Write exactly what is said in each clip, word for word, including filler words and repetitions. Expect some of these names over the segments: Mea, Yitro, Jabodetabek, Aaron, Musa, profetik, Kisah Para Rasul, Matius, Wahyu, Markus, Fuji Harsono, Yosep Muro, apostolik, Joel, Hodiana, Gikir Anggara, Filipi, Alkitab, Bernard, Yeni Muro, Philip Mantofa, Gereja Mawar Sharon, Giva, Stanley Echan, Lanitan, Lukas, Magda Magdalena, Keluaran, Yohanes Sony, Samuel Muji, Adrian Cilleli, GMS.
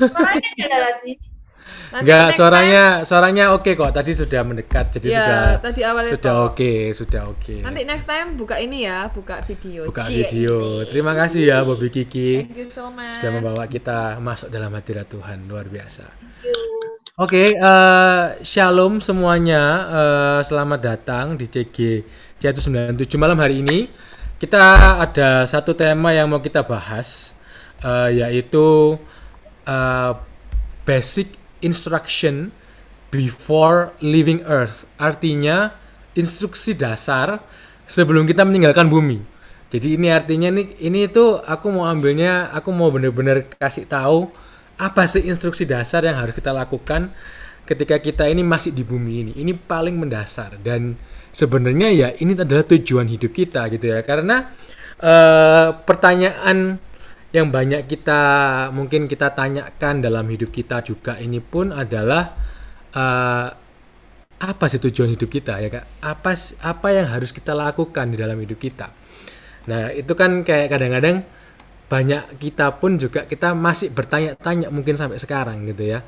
Suaranya ada lagi. Enggak, suaranya time. Suaranya oke kok. Tadi sudah mendekat, jadi ya, sudah tadi awalnya sudah oke, sudah oke. Nanti next time buka ini ya, buka video. Buka Cie. video. Terima kasih ya Bobi Kiki. Thank you so much. Sudah membawa kita masuk dalam hadirat Tuhan, luar biasa. Thank you. Oke, okay, uh, shalom semuanya, uh, selamat datang di C G seratus sembilan puluh tujuh malam hari ini. Kita ada satu tema yang mau kita bahas, uh, yaitu uh, basic instruction before leaving earth. Artinya instruksi dasar sebelum kita meninggalkan bumi. Jadi ini artinya ini ini itu aku mau ambilnya, aku mau bener-bener kasih tahu apa sih instruksi dasar yang harus kita lakukan ketika kita ini masih di bumi ini. Ini paling mendasar dan sebenarnya ya ini adalah tujuan hidup kita gitu ya. Karena uh, pertanyaan yang banyak kita mungkin kita tanyakan dalam hidup kita juga ini pun adalah uh, apa sih tujuan hidup kita ya Kak? Apa apa yang harus kita lakukan di dalam hidup kita? Nah, itu kan kayak kadang-kadang banyak kita pun juga kita masih bertanya-tanya mungkin sampai sekarang gitu ya.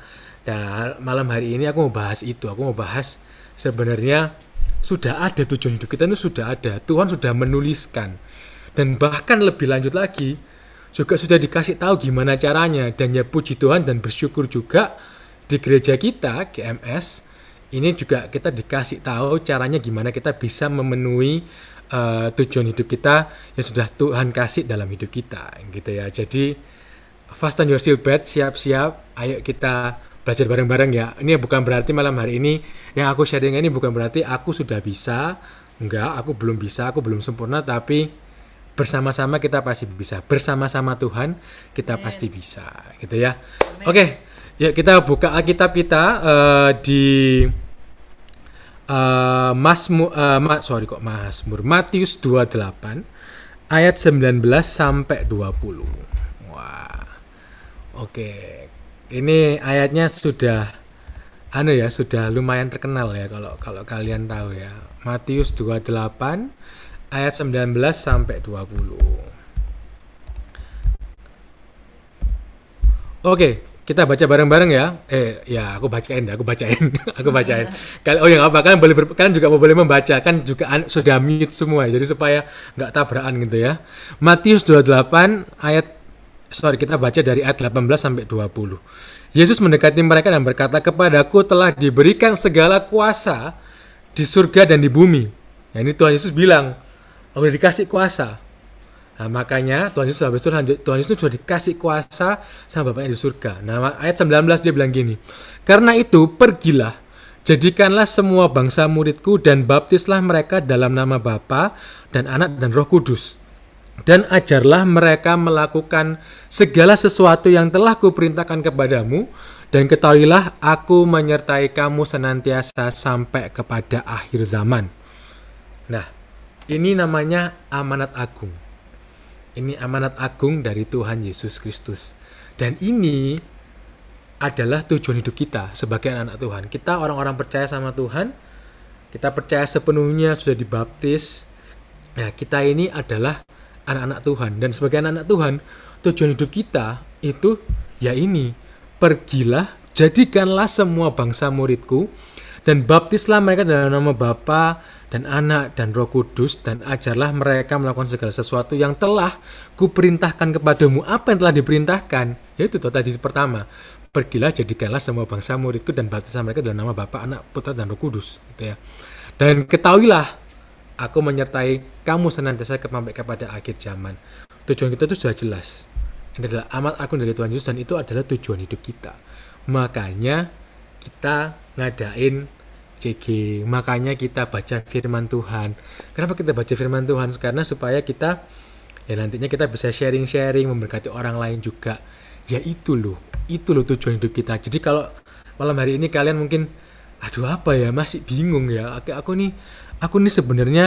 Dan malam hari ini aku mau bahas itu. Aku mau bahas sebenarnya sudah ada tujuan hidup kita, itu sudah ada. Tuhan sudah menuliskan. Dan bahkan lebih lanjut lagi juga sudah dikasih tahu gimana caranya. Dan ya puji Tuhan dan bersyukur juga di gereja kita G M S ini juga kita dikasih tahu caranya gimana kita bisa memenuhi Uh, tujuan hidup kita yang sudah Tuhan kasih dalam hidup kita gitu ya. Jadi fasten your seatbelt, siap-siap, ayo kita belajar bareng-bareng ya. Ini bukan berarti malam hari ini yang aku sharing ini bukan berarti aku sudah bisa, enggak, aku belum bisa, aku belum sempurna, tapi bersama-sama kita pasti bisa, bersama-sama Tuhan kita Amen. Pasti bisa gitu ya. Oke, okay. Ya kita buka Alkitab kita uh, di Uh, Mazmur, uh, ma, sorry kok Mazmur Matius dua puluh delapan ayat sembilan belas sampai dua puluh. Wah, oke, okay. Ini ayatnya sudah, anu ya, sudah lumayan terkenal ya kalau kalau kalian tahu ya. Matius dua puluh delapan ayat sembilan belas sampai dua puluh. Oke, okay. Kita baca bareng-bareng ya. Eh, ya aku bacain, aku bacain, aku bacain. Kalian, oh ya nggak apa, kalian boleh, kalian juga boleh membaca, kan juga an, sudah mute semua, jadi supaya nggak tabrakan gitu ya. Matius dua puluh delapan ayat, sorry kita baca dari ayat delapan belas sampai dua puluh. Yesus mendekati mereka dan berkata, kepadaku telah diberikan segala kuasa di surga dan di bumi. Nah ini Tuhan Yesus bilang, aku udah dikasih kuasa. Nah, makanya Tuhan Yesus habis itu lanjut, Tuhan Yesus sudah dikasih kuasa sama Bapaknya di surga. Nah, ayat sembilan belas dia bilang gini, karena itu pergilah, jadikanlah semua bangsa muridku dan baptislah mereka dalam nama Bapa dan Anak dan Roh Kudus. Dan ajarlah mereka melakukan segala sesuatu yang telah kuperintahkan kepadamu. Dan ketahuilah aku menyertai kamu senantiasa sampai kepada akhir zaman. Nah, ini namanya amanat agung. Ini amanat agung dari Tuhan Yesus Kristus. Dan ini adalah tujuan hidup kita sebagai anak-anak Tuhan. Kita orang-orang percaya sama Tuhan. Kita percaya sepenuhnya, sudah dibaptis. Nah, kita ini adalah anak-anak Tuhan. Dan sebagai anak-anak Tuhan, tujuan hidup kita itu ya ini. Pergilah, jadikanlah semua bangsa muridku. Dan baptislah mereka dalam nama Bapa dan Anak dan Roh Kudus, dan ajarlah mereka melakukan segala sesuatu yang telah kuperintahkan kepadamu. Apa yang telah diperintahkan? Yaitu tadi pertama, pergilah jadikanlah semua bangsa muridku dan baptislah mereka dalam nama Bapa, Anak, Putra dan Roh Kudus, gitu ya. Dan ketahuilah, aku menyertai kamu senantiasa sampai kepada akhir zaman. Tujuan kita itu sudah jelas. Ini adalah amat agung dari Tuhan Yesus dan itu adalah tujuan hidup kita. Makanya kita ngadain C G, makanya kita baca firman Tuhan. Kenapa kita baca firman Tuhan? Karena supaya kita ya nantinya kita bisa sharing-sharing, memberkati orang lain juga. Ya itu loh, itu loh tujuan hidup kita. Jadi kalau malam hari ini kalian mungkin aduh apa ya, masih bingung ya. Aku, aku nih, aku nih sebenarnya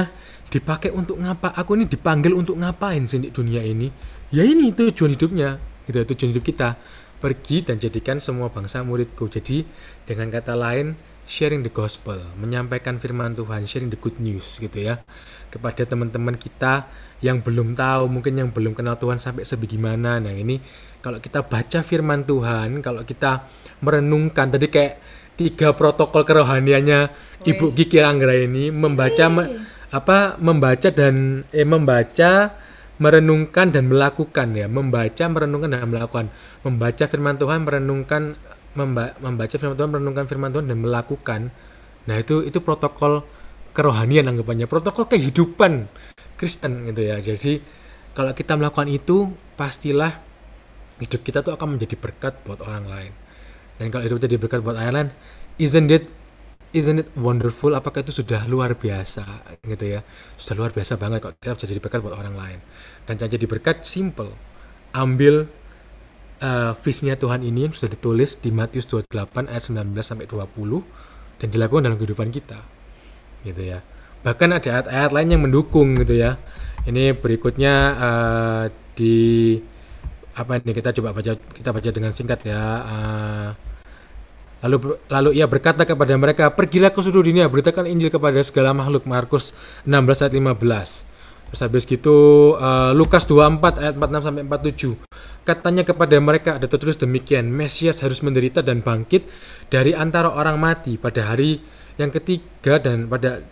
dipakai untuk ngapa? Aku nih dipanggil untuk ngapain sih di dunia ini? Ya ini tujuan hidupnya, itu tujuan hidup kita. Pergi dan jadikan semua bangsa muridku. Jadi dengan kata lain, sharing the gospel, menyampaikan firman Tuhan, sharing the good news gitu ya, kepada teman-teman kita yang belum tahu, mungkin yang belum kenal Tuhan sampai sebagaimana. Nah ini kalau kita baca firman Tuhan, kalau kita merenungkan tadi kayak tiga protokol kerohaniannya Ibu Gikir Anggara ini, membaca me, apa membaca dan eh membaca merenungkan dan melakukan ya, membaca, merenungkan dan melakukan. Membaca firman Tuhan, merenungkan, memba- membaca firman Tuhan, merenungkan firman Tuhan dan melakukan. Nah, itu itu protokol kerohanian anggapannya, protokol kehidupan Kristen gitu ya. Jadi, kalau kita melakukan itu, pastilah hidup kita tuh akan menjadi berkat buat orang lain. Dan kalau hidup jadi berkat buat orang lain, isn't it Isn't it wonderful? Apakah itu sudah luar biasa gitu ya? Sudah luar biasa banget kok kita bisa jadi berkat buat orang lain. Dan cara jadi berkat simple. Ambil uh, visinya Tuhan ini yang sudah ditulis di Matius dua puluh delapan ayat sembilan belas sampai dua puluh dan dilakukan dalam kehidupan kita. Gitu ya. Bahkan ada ayat-ayat lain yang mendukung gitu ya. Ini berikutnya uh, di apa ini kita coba baca kita baca dengan singkat ya. Uh, Lalu, lalu ia berkata kepada mereka, pergilah ke seluruh dunia, beritakan Injil kepada segala makhluk. Markus enam belas ayat lima belas. Terus habis gitu uh, Lukas dua puluh empat ayat empat puluh enam sampai empat puluh tujuh. Katanya kepada mereka, ada tertulis demikian, Mesias harus menderita dan bangkit dari antara orang mati pada hari yang ketiga, dan pada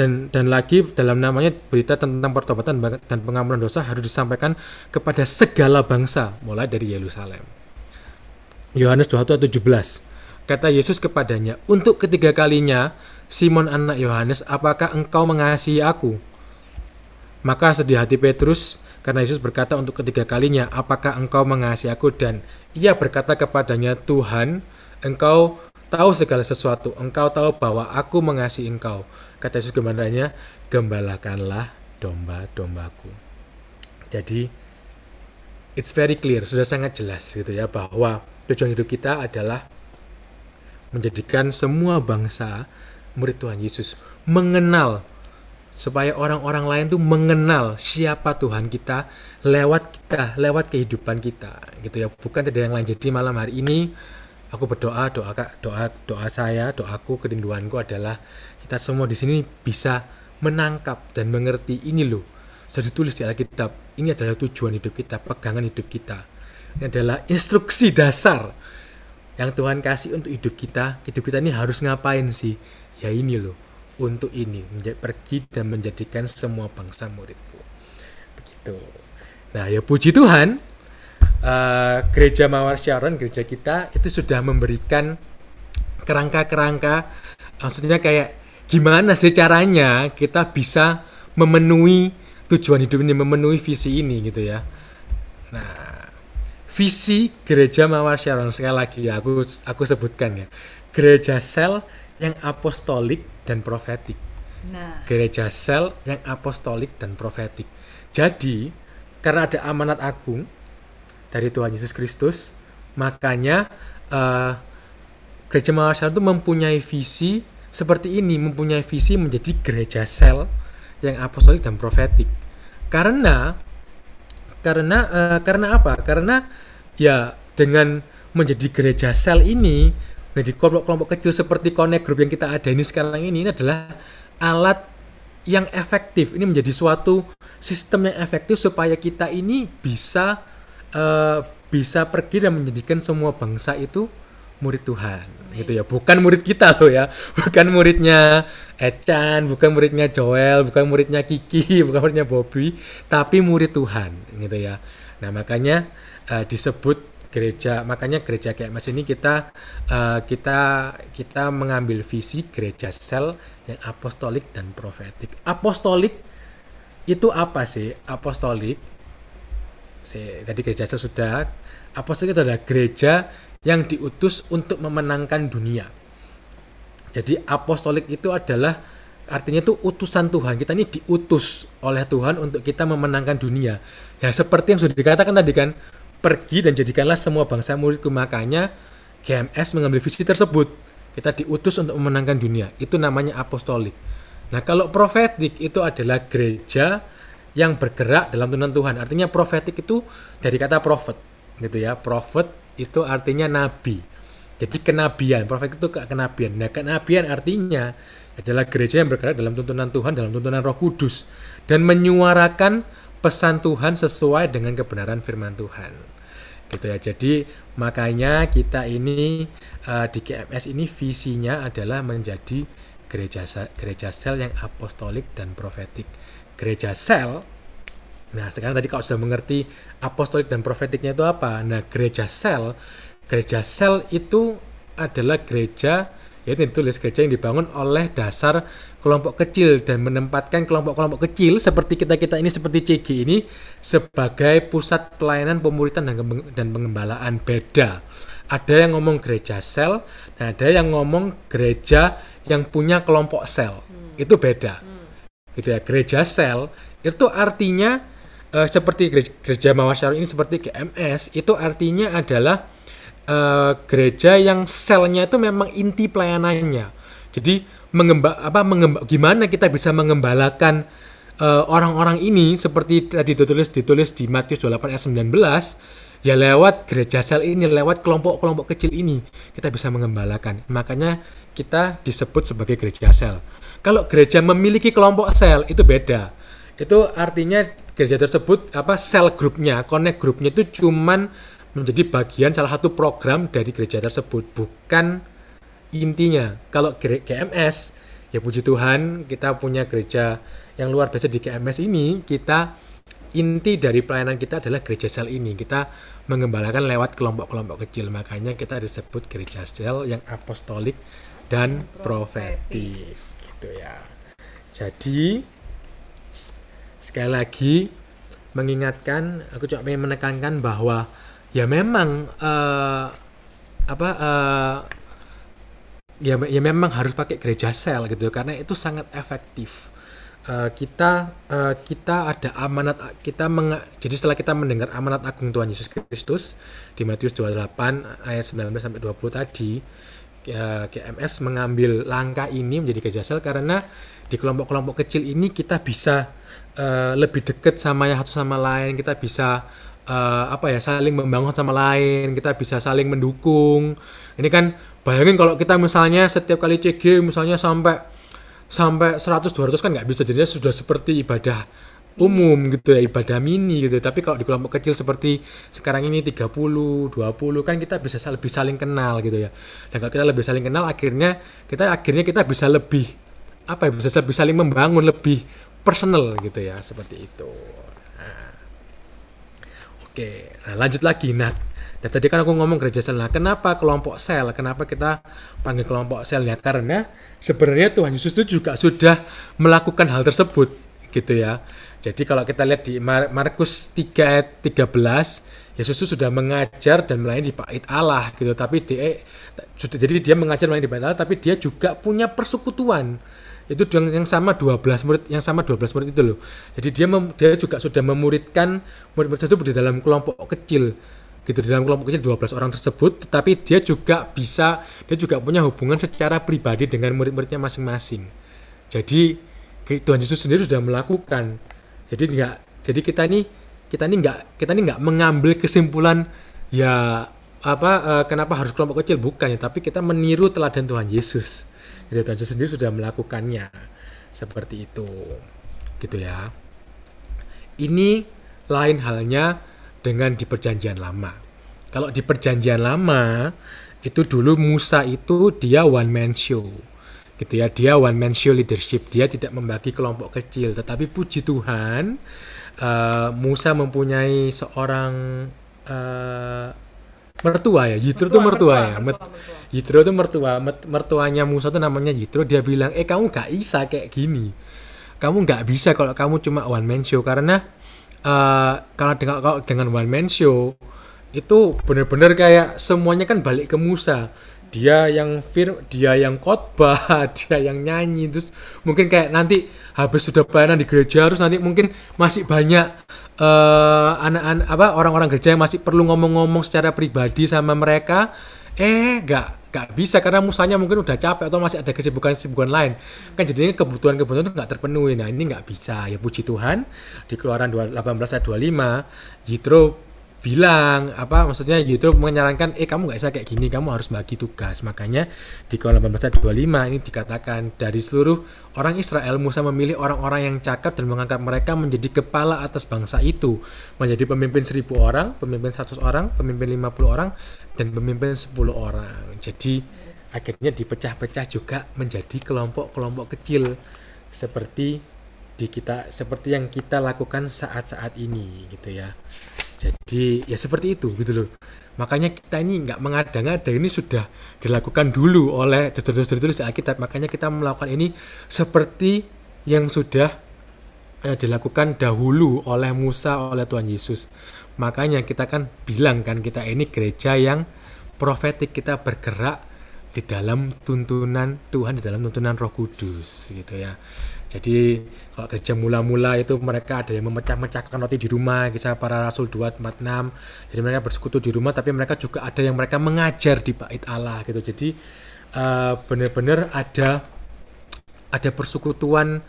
dan dan lagi dalam namanya berita tentang pertobatan dan pengampunan dosa harus disampaikan kepada segala bangsa mulai dari Yerusalem. Yohanes dua puluh satu ayat tujuh belas. Kata Yesus kepadanya, untuk ketiga kalinya, Simon anak Yohanes, apakah engkau mengasihi aku? Maka sedih hati Petrus, karena Yesus berkata untuk ketiga kalinya, apakah engkau mengasihi aku? Dan ia berkata kepadanya, Tuhan, engkau tahu segala sesuatu, engkau tahu bahwa aku mengasihi engkau. Kata Yesus gembalanya, gembalakanlah domba-dombaku. Jadi, it's very clear, sudah sangat jelas gitu ya, bahwa tujuan hidup kita adalah menjadikan semua bangsa murid Tuhan Yesus, mengenal, supaya orang-orang lain tuh mengenal siapa Tuhan kita lewat kita, lewat kehidupan kita gitu ya, bukan ada yang lain. Jadi malam hari ini aku berdoa, doa doa doa saya, doaku, kerinduanku adalah kita semua di sini bisa menangkap dan mengerti, ini loh sudah ditulis di Alkitab, ini adalah tujuan hidup kita, pegangan hidup kita, ini adalah instruksi dasar yang Tuhan kasih untuk hidup kita. Hidup kita ini harus ngapain sih? Ya ini loh, untuk ini, pergi dan menjadikan semua bangsa muridku. Begitu. Nah ya puji Tuhan, uh, Gereja Mawar Sharon, gereja kita itu sudah memberikan kerangka-kerangka, maksudnya kayak gimana sih caranya kita bisa memenuhi tujuan hidup ini, memenuhi visi ini gitu ya. Nah, visi Gereja Mawar Sharon, sekali lagi ya, aku, aku sebutkan ya, gereja sel yang apostolik dan profetik. Nah. Gereja sel yang apostolik dan profetik. Jadi, karena ada amanat agung dari Tuhan Yesus Kristus, makanya uh, Gereja Mawar Sharon itu mempunyai visi seperti ini, mempunyai visi menjadi gereja sel yang apostolik dan profetik. Karena, karena, uh, karena apa? Karena ya, dengan menjadi gereja sel ini, menjadi kelompok-kelompok kecil seperti Connect Group yang kita ada ini sekarang ini, ini adalah alat yang efektif. Ini menjadi suatu sistem yang efektif supaya kita ini bisa uh, bisa pergi dan menjadikan semua bangsa itu murid Tuhan. Gitu ya, bukan murid kita loh ya, bukan muridnya Echan, bukan muridnya Joel, bukan muridnya Kiki, bukan muridnya Bobby, tapi murid Tuhan. Gitu ya. Nah makanya Uh, disebut gereja, makanya gereja kayak Mas ini kita uh, kita kita mengambil visi gereja sel yang apostolik dan profetik. Apostolik itu apa sih? Apostolik, saya, tadi gereja sel sudah. Apostolik itu adalah gereja yang diutus untuk memenangkan dunia. Jadi apostolik itu adalah artinya itu utusan Tuhan, kita ini diutus oleh Tuhan untuk kita memenangkan dunia. Ya seperti yang sudah dikatakan tadi kan, pergi dan jadikanlah semua bangsa muridku. Makanya G M S mengambil visi tersebut. Kita diutus untuk memenangkan dunia. Itu namanya apostolik. Nah kalau profetik itu adalah gereja yang bergerak dalam tuntunan Tuhan. Artinya profetik itu dari kata prophet gitu ya. Prophet itu artinya nabi. Jadi kenabian, profet itu kenabian. Nah, kenabian artinya adalah gereja yang bergerak dalam tuntunan Tuhan, dalam tuntunan Roh Kudus, dan menyuarakan pesan Tuhan sesuai dengan kebenaran firman Tuhan. Gitu ya. Jadi makanya kita ini uh, di K M S ini visinya adalah menjadi gereja gereja sel yang apostolik dan profetik. Gereja sel. Nah, sekarang tadi kalau sudah mengerti apostolik dan profetiknya itu apa? Nah, gereja sel Gereja sel itu adalah gereja, yaitu ditulis gereja yang dibangun oleh dasar kelompok kecil dan menempatkan kelompok-kelompok kecil seperti kita-kita ini, seperti C G ini, sebagai pusat pelayanan, pemuritan, dan pengembalaan. Beda. Ada yang ngomong gereja sel, dan ada yang ngomong gereja yang punya kelompok sel. Hmm. Itu beda. Hmm. Gitu ya. Gereja sel itu artinya, eh, seperti gereja, gereja Mawar Sharon ini, seperti K M S, itu artinya adalah Uh, gereja yang selnya itu memang inti pelayanannya. Jadi mengemba, apa, mengemba, gimana kita bisa mengembalakan uh, orang-orang ini seperti tadi ditulis ditulis di Matius dua puluh delapan ayat sembilan belas, ya lewat gereja sel ini, lewat kelompok-kelompok kecil ini kita bisa mengembalakan. Makanya kita disebut sebagai gereja sel. Kalau gereja memiliki kelompok sel itu beda. Itu artinya gereja tersebut apa sel grupnya, connect grupnya itu cuman menjadi bagian salah satu program dari gereja tersebut, bukan intinya. Kalau K M S, ya puji Tuhan kita punya gereja yang luar biasa di K M S ini, kita inti dari pelayanan kita adalah gereja sel ini, kita mengembalakan lewat kelompok-kelompok kecil. Makanya kita disebut gereja sel yang apostolik dan profetik, gitu ya. Jadi sekali lagi mengingatkan, aku cuma ingin menekankan bahwa ya memang uh, apa uh, ya, ya memang harus pakai gereja sel gitu, karena itu sangat efektif. Uh, kita uh, kita ada amanat kita meng, jadi setelah kita mendengar amanat agung Tuhan Yesus Kristus di Matius dua puluh delapan ayat sembilan belas sampai dua puluh tadi, uh, K M S mengambil langkah ini menjadi gereja sel karena di kelompok-kelompok kecil ini kita bisa uh, lebih dekat sama yang satu sama lain, kita bisa Uh, apa ya saling membangun sama lain, kita bisa saling mendukung. Ini kan bayangin kalau kita misalnya setiap kali C G misalnya sampai sampai seratus dua ratus kan nggak bisa, jadinya sudah seperti ibadah umum gitu ya, ibadah mini gitu. Tapi kalau di kelompok kecil seperti sekarang ini tiga puluh, dua puluh kan kita bisa lebih saling kenal gitu ya. Dan kalau kita lebih saling kenal akhirnya kita akhirnya kita bisa lebih apa ya, bisa lebih saling membangun, lebih personal gitu ya, seperti itu. Oke, nah lanjut lagi. Nah, tadi kan aku ngomong gereja sel. Nah, kenapa kelompok sel? Kenapa kita panggil kelompok sel? Ya, karena sebenarnya Tuhan Yesus itu juga sudah melakukan hal tersebut, gitu ya. Jadi kalau kita lihat di Markus tiga ayat tiga belas, Yesus itu sudah mengajar dan melayani di bait Allah, gitu. Tapi dia sudah jadi dia mengajar melayani di bait Allah, tapi dia juga punya persekutuan. Itu yang sama dua belas murid yang sama dua belas murid itu loh. Jadi dia mem, dia juga sudah memuridkan murid-murid tersebut di dalam kelompok kecil. Gitu, di dalam kelompok kecil dua belas orang tersebut, tetapi dia juga bisa dia juga punya hubungan secara pribadi dengan murid-muridnya masing-masing. Jadi Tuhan Yesus sendiri sudah melakukan. Jadi enggak jadi kita ini kita ini enggak kita ini enggak mengambil kesimpulan ya apa kenapa harus kelompok kecil, bukan ya, tapi kita meniru teladan Tuhan Yesus. Jadi Tuhan Yesus sendiri sudah melakukannya, seperti itu, gitu ya. Ini lain halnya dengan di perjanjian lama. Kalau di perjanjian lama itu dulu Musa itu dia one man show, gitu ya. Dia one man show leadership. Dia tidak membagi kelompok kecil. Tetapi puji Tuhan, uh, Musa mempunyai seorang uh, mertua ya, Yitro mertua, tuh mertua, mertua ya, mertua, mertua. Yitro tuh mertua, mertuanya Musa tuh namanya Yitro. Dia bilang, eh kamu gak bisa kayak gini, kamu gak bisa kalau kamu cuma one man show, karena uh, kalau, dengan, kalau dengan one man show itu bener-bener kayak semuanya kan balik ke Musa. Dia yang fir, dia yang khotbah, dia yang nyanyi, terus mungkin kayak nanti habis sudah pelayanan di gereja, terus nanti mungkin masih banyak Uh, anak-anak apa orang-orang gereja yang masih perlu ngomong-ngomong secara pribadi sama mereka, eh gak gak bisa karena musanya mungkin udah capek atau masih ada kesibukan-kesibukan lain, kan jadinya kebutuhan-kebutuhan itu nggak terpenuhi. Nah ini nggak bisa, ya puji Tuhan di Keluaran delapan belas ayat dua puluh lima Yitro bilang apa maksudnya Yitro menyarankan eh kamu nggak bisa kayak gini, kamu harus bagi tugas. Makanya di kolom delapan belas dua puluh lima ini dikatakan dari seluruh orang Israel Musa memilih orang-orang yang cakap dan mengangkat mereka menjadi kepala atas bangsa itu, menjadi pemimpin seribu orang, pemimpin seratus orang, pemimpin lima puluh orang, dan pemimpin sepuluh orang. Jadi akhirnya dipecah-pecah juga menjadi kelompok-kelompok kecil seperti di kita, seperti yang kita lakukan saat-saat ini gitu ya. Jadi ya seperti itu gitu loh. Makanya kita ini nggak mengada-ngada, ini sudah dilakukan dulu oleh tulis-tulis Alkitab. Makanya kita melakukan ini seperti yang sudah eh, dilakukan dahulu oleh Musa, oleh Tuhan Yesus. Makanya kita kan bilang kan, kita ini gereja yang profetik, kita bergerak di dalam tuntunan Tuhan, di dalam tuntunan Roh Kudus gitu ya. Jadi kalau gereja mula-mula itu mereka ada yang memecah-mecahkan roti di rumah, Kisah Para Rasul dua empat enam. Jadi mereka bersekutu di rumah, tapi mereka juga ada yang mereka mengajar di bait Allah gitu. Jadi uh, benar-benar ada ada persekutuan,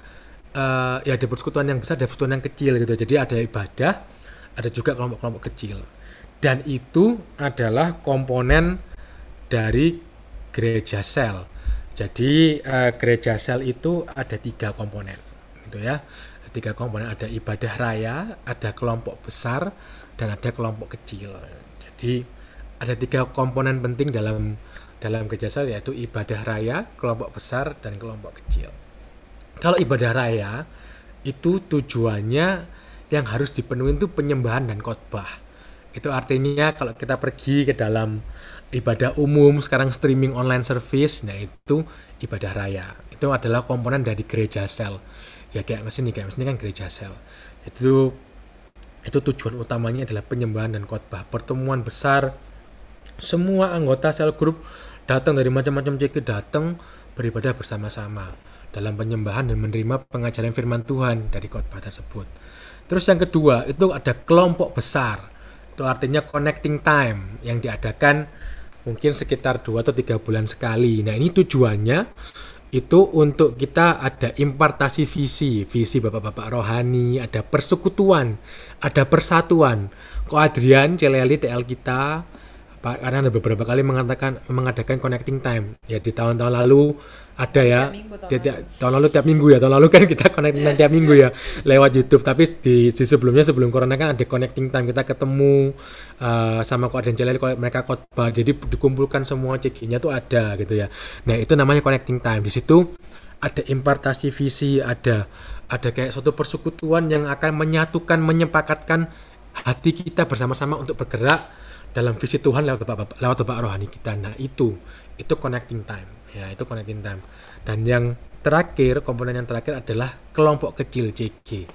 uh, ya ada persekutuan yang besar, ada persekutuan yang kecil gitu. Jadi ada ibadah, ada juga kelompok-kelompok kecil. Dan itu adalah komponen dari gereja sel. Jadi uh, gereja sel itu ada tiga komponen, gitu ya. Tiga komponen, ada ibadah raya, ada kelompok besar, dan ada kelompok kecil. Jadi ada tiga komponen penting dalam dalam gereja sel, yaitu ibadah raya, kelompok besar, dan kelompok kecil. Kalau ibadah raya itu tujuannya yang harus dipenuhi itu penyembahan dan khotbah. Itu artinya kalau kita pergi ke dalam ibadah umum, sekarang streaming online service, nah itu ibadah raya. Itu adalah komponen dari gereja sel. Ya kayak mesin ini, kayak mesin ini kan gereja sel. Itu itu tujuan utamanya adalah penyembahan dan khotbah, pertemuan besar. Semua anggota sel grup datang dari macam-macam C G, datang beribadah bersama-sama dalam penyembahan dan menerima pengajaran firman Tuhan dari khotbah tersebut. Terus yang kedua, itu ada kelompok besar. Itu artinya connecting time yang diadakan mungkin sekitar dua atau tiga bulan sekali. Nah ini tujuannya itu untuk kita ada impartasi visi, visi bapak-bapak rohani, ada persekutuan, ada persatuan. Ko Adrian Cilleli T L kita, karena ada beberapa kali mengatakan mengadakan connecting time. Ya di tahun-tahun lalu ada ya, tiap tiap, lalu. tahun lalu tiap minggu ya, tahun lalu kan kita connecting time tiap minggu ya lewat YouTube. Tapi di, di sebelumnya sebelum corona kan ada connecting time, kita ketemu uh, sama Ko Adrian Cilleli, mereka khotbah, jadi dikumpulkan semua C G-nya tuh ada gitu ya. Nah itu namanya connecting time. Di situ ada impartasi visi, ada ada kayak suatu persekutuan yang akan menyatukan, menyepakatkan hati kita bersama-sama untuk bergerak dalam visi Tuhan lewat bapak lewat bapak rohani kita. Nah itu itu connecting time. Ya itu connecting time. Dan yang terakhir, komponen yang terakhir adalah kelompok kecil C G.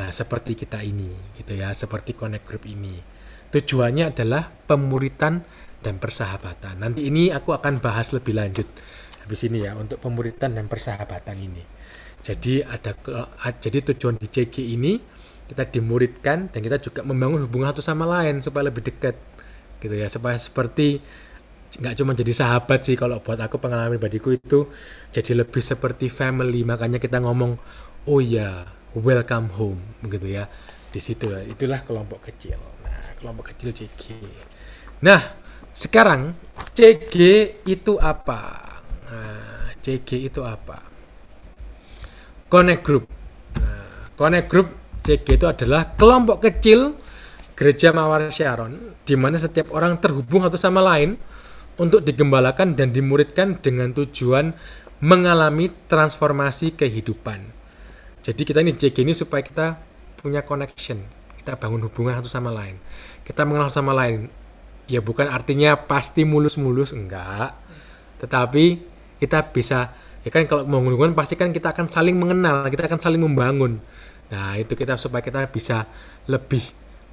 Nah seperti kita ini gitu ya, seperti connect group ini. Tujuannya adalah pemuritan dan persahabatan. Nanti ini aku akan bahas lebih lanjut habis ini ya, untuk pemuritan dan persahabatan ini. Jadi ada jadi tujuan di C G ini kita dimuridkan dan kita juga membangun hubungan satu sama lain supaya lebih dekat gitu ya, supaya seperti nggak cuma jadi sahabat sih, kalau buat aku pengalaman pribadiku itu jadi lebih seperti family. Makanya kita ngomong oh ya welcome home begitu ya. Di situ itulah kelompok kecil. Nah kelompok kecil C G. Nah sekarang C G itu apa? Nah, C G itu apa? Connect group. Nah, connect group C G itu adalah kelompok kecil Gereja Mawar Sharon, di mana setiap orang terhubung satu sama lain untuk digembalakan dan dimuridkan dengan tujuan mengalami transformasi kehidupan. Jadi kita ini C G ini supaya kita punya connection, kita bangun hubungan satu sama lain, kita mengenal sama lain. Ya bukan artinya pasti mulus-mulus, enggak. Yes. Tetapi kita bisa, ya kan kalau mau hubungan pasti kan kita akan saling mengenal, kita akan saling membangun. Nah itu kita supaya kita bisa lebih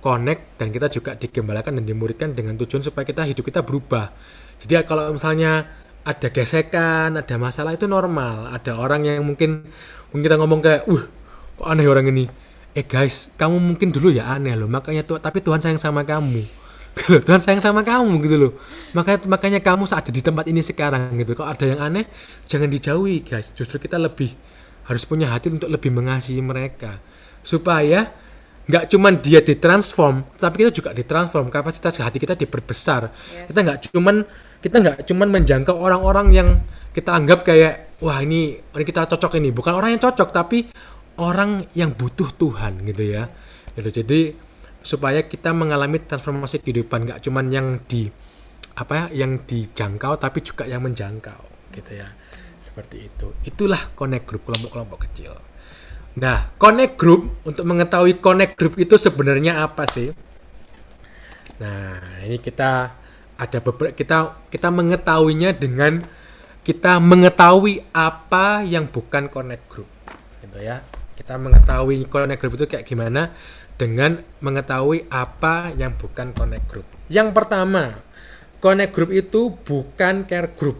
connect dan kita juga digembalakan dan dimuridkan dengan tujuan supaya kita hidup kita berubah. Jadi kalau misalnya ada gesekan, ada masalah itu normal. Ada orang yang mungkin, mungkin kita ngomong kayak, wah kok aneh orang ini. Eh guys, kamu mungkin dulu ya aneh loh. Makanya tuh, tapi Tuhan sayang sama kamu. Tuhan sayang sama kamu gitu loh. Makanya makanya kamu saat di tempat ini sekarang gitu. Kalau ada yang aneh, jangan dijauhi guys. Justru kita lebih harus punya hati untuk lebih mengasihi mereka supaya Nggak cuman dia ditransform, tapi kita juga ditransform. Kapasitas hati kita diperbesar. Yes. Kita nggak cuman kita nggak cuman menjangkau orang-orang yang kita anggap kayak wah ini orang kita cocok ini. Bukan orang yang cocok, tapi orang yang butuh Tuhan gitu ya. Yes. Gitu. Jadi supaya kita mengalami transformasi kehidupan, nggak cuman yang di apa yang dijangkau, tapi juga yang menjangkau gitu ya. Seperti itu. Itulah connect group, kelompok-kelompok kecil. Nah, connect group, untuk mengetahui connect group itu sebenarnya apa sih? Nah, ini kita ada beberapa, kita kita mengetahuinya dengan kita mengetahui apa yang bukan connect group, gitu ya. Kita mengetahui connect group itu kayak gimana dengan mengetahui apa yang bukan connect group. Yang pertama, connect group itu bukan care group.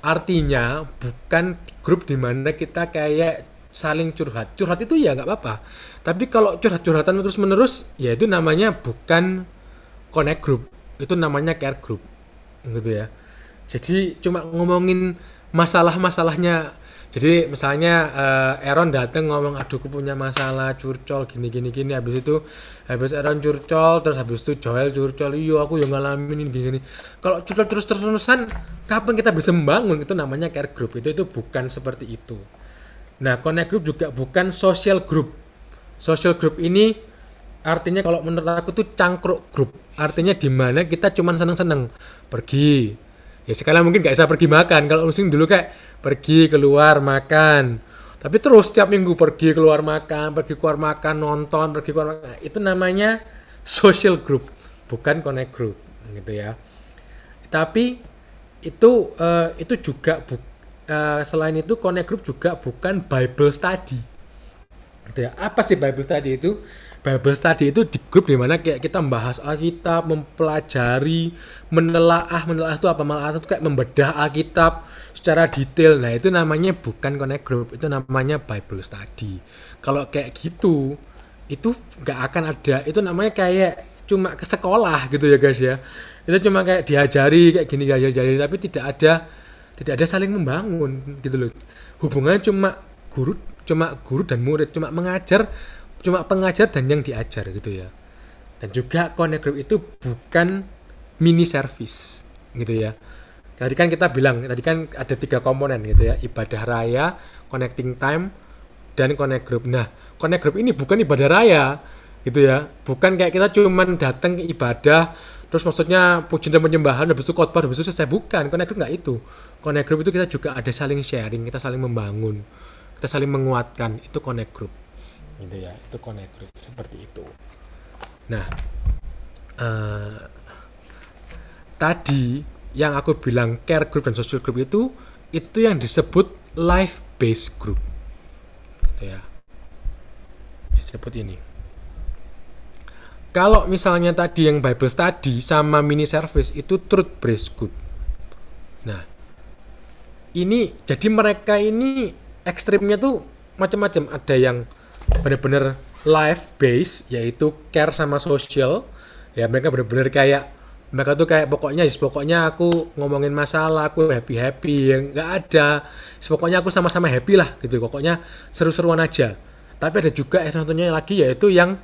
Artinya bukan grup di mana kita kayak saling curhat. Curhat itu ya nggak apa-apa. Tapi kalau curhat-curhatan terus-menerus, ya itu namanya bukan connect group. Itu namanya care group, gitu ya. Jadi cuma ngomongin masalah-masalahnya. Jadi misalnya uh, Aaron datang ngomong, aduh aku punya masalah, curcol, gini-gini-gini. Habis itu, habis Aaron curcol, terus habis itu Joel curcol, iyo aku yang ngalamin gini-gini. Kalau curcol terus-terusan, kapan kita bisa membangun? Itu namanya care group. Itu itu bukan seperti itu. Nah, connect group juga bukan social group. Social group ini artinya kalau menurut aku tuh cangkruk group. Artinya di mana kita cuman seneng-seneng pergi. Ya sekarang mungkin gak bisa pergi makan. Kalau musim dulu kayak pergi keluar makan. Tapi terus setiap minggu pergi keluar makan, pergi keluar makan, nonton, pergi keluar makan. Nah, itu namanya social group, bukan connect group, gitu ya. Tapi itu uh, itu juga bukan. Uh, selain itu connect group juga bukan Bible study. Gitu ya. Apa sih Bible study itu? Bible study itu di grup dimana kayak kita membahas Alkitab, mempelajari, menelaah, menelaah itu apa? Menelaah itu kayak membedah Alkitab secara detail. Nah, itu namanya bukan connect group, itu namanya Bible study. Kalau kayak gitu, itu nggak akan ada. Itu namanya kayak cuma ke sekolah gitu ya guys ya. Itu cuma kayak diajari kayak gini diajari, tapi tidak ada tidak ada saling membangun gitu loh. Hubungannya cuma guru, cuma guru dan murid, cuma mengajar, cuma pengajar dan yang diajar gitu ya. Dan juga connect group itu bukan mini service gitu ya. Tadi kan kita bilang, tadi kan ada tiga komponen gitu ya, ibadah raya, connecting time, dan connect group. Nah, connect group ini bukan ibadah raya gitu ya. Bukan kayak kita cuma datang ke ibadah terus maksudnya pujian dan penyembahan habis itu khotbah habis itu selesai, bukan. Connect group nggak itu. Connect group itu kita juga ada saling sharing, kita saling membangun, kita saling menguatkan, itu connect group gitu ya. Itu connect group seperti itu. Nah uh, tadi yang aku bilang care group dan social group itu itu yang disebut life based group gitu ya, disebut ini. Kalau misalnya tadi yang Bible study sama mini service itu truth based group. Nah, ini jadi mereka ini ekstrimnya tuh macam-macam. Ada yang benar-benar life based, yaitu care sama social. Ya mereka benar-benar kayak mereka tuh kayak pokoknya, pokoknya aku ngomongin masalah, aku happy happy, yang nggak ada. Pokoknya aku sama-sama happy lah gitu. Pokoknya seru-seruan aja. Tapi ada juga yang tentunya lagi yaitu yang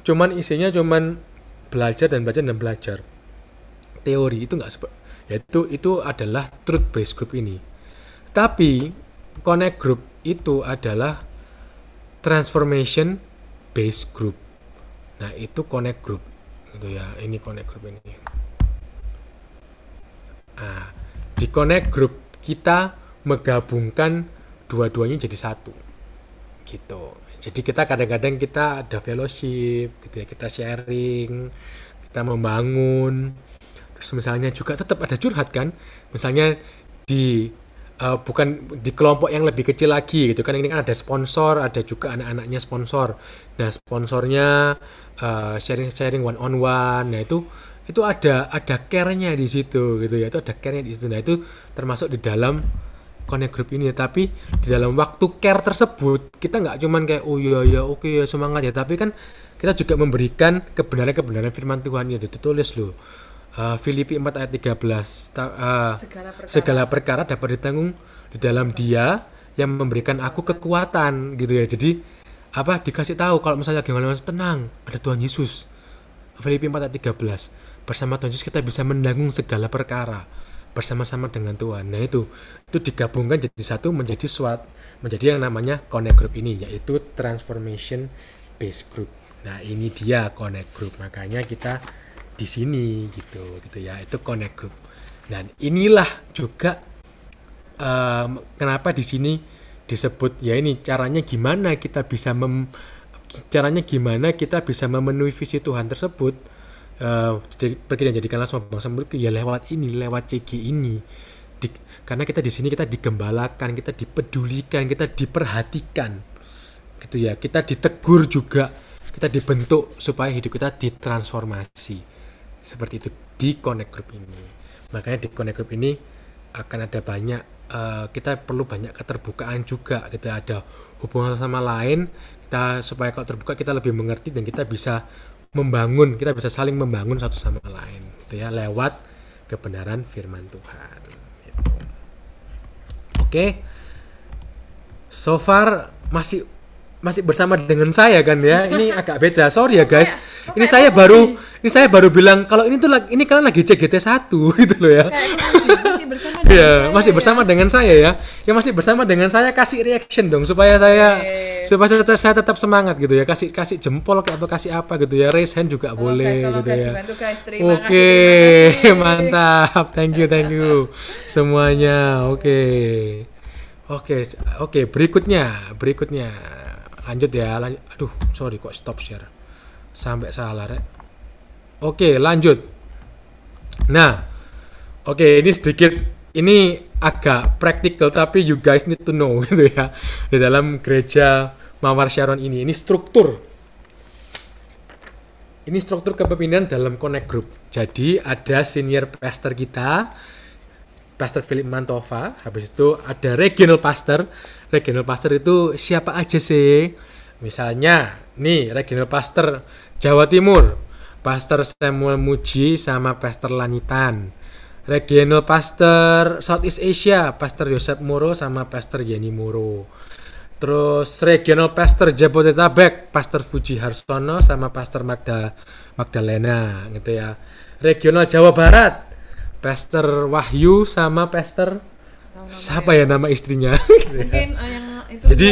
cuman isinya cuman belajar dan belajar dan belajar teori, itu nggak sebab yaitu itu adalah truth based group ini. Tapi connect group itu adalah transformation based group. Nah itu connect group gitu ya. Ini connect group ini. Nah, di connect group kita menggabungkan dua-duanya jadi satu gitu. Jadi kita kadang-kadang kita ada fellowship, gitu ya, kita sharing, kita membangun. Terus misalnya juga tetap ada curhat kan, misalnya di uh, bukan di kelompok yang lebih kecil lagi gitu kan, ini kan ada sponsor, ada juga anak-anaknya sponsor. Nah sponsornya uh, sharing-sharing one on one, nah itu itu ada ada care-nya di situ gitu ya, itu ada care-nya di situ. Nah itu termasuk di dalam connect group ini. Tapi di dalam waktu care tersebut kita nggak cuman kayak oh ya ya oke okay, ya semangat ya, tapi kan kita juga memberikan kebenaran-kebenaran firman Tuhan. Ya ditulis loh uh, Filipi empat ayat tiga belas ta- uh, segala, perkara. segala perkara dapat ditanggung di dalam Dia yang memberikan aku kekuatan gitu ya. Jadi apa dikasih tahu kalau misalnya gimana, tenang, ada Tuhan Yesus. Filipi empat ayat tiga belas, bersama Tuhan Yesus kita bisa menanggung segala perkara bersama-sama dengan Tuhan. Nah itu itu digabungkan jadi satu menjadi suat menjadi yang namanya Connect Group ini, yaitu Transformation Base Group. Nah ini dia Connect Group, makanya kita di sini gitu gitu ya, itu Connect Group. Dan inilah juga um, kenapa di sini disebut ya ini caranya gimana kita bisa mem, caranya gimana kita bisa memenuhi visi Tuhan tersebut. Uh, pergi dan jadikanlah semua bangsa murid, ya lewat ini, lewat C G ini. Di, karena kita di sini kita digembalakan, kita dipedulikan, kita diperhatikan, gitu ya. Kita ditegur juga, kita dibentuk supaya hidup kita ditransformasi. Seperti itu di Connect Group ini. Makanya di Connect Group ini akan ada banyak. Uh, kita perlu banyak keterbukaan juga gitu, ada hubungan sama lain kita supaya kalau terbuka kita lebih mengerti dan kita bisa membangun, kita bisa saling membangun satu sama lain gitu ya, lewat kebenaran firman Tuhan gitu. Oke okay. So far masih masih bersama dengan saya kan ya, ini agak beda, sorry ya guys, ini saya baru ini saya baru bilang kalau ini tuh ini kalian lagi C G T satu gitu loh ya. Ya, masih bersama ya. dengan saya ya. Ya masih bersama dengan saya, kasih reaction dong supaya saya yes. supaya saya, saya tetap semangat gitu ya. Kasih kasih jempol atau kasih apa gitu ya. Raise hand juga tolong boleh guys, gitu guys, ya. Oke, okay. Mantap. Thank you, thank you semuanya. Oke. Okay. Oke, okay. oke, okay. berikutnya, berikutnya. Lanjut ya. Lanjut. Aduh, sorry kok stop share. Sampai salah rek. Oke, okay, lanjut. Nah, oke, okay, ini sedikit ini agak praktikal tapi you guys need to know gitu ya. Di dalam gereja Mawar Sharon ini, ini struktur. Ini struktur kepemimpinan dalam Connect Group. Jadi ada senior pastor kita, Pastor Philip Mantofa. Habis itu ada regional pastor. Regional pastor itu siapa aja sih? Misalnya nih regional pastor Jawa Timur, Pastor Samuel Muji sama Pastor Lanitan. Regional Pastor Southeast Asia, Pastor Yosep Muro sama Pastor Yeni Muro. Terus Regional Pastor Jabodetabek, Pastor Fuji Harsono sama Pastor Magda Magdalena gitu ya. Regional Jawa Barat, Pastor Wahyu sama Pastor siapa ya nama istrinya? Mungkin yang itu. Jadi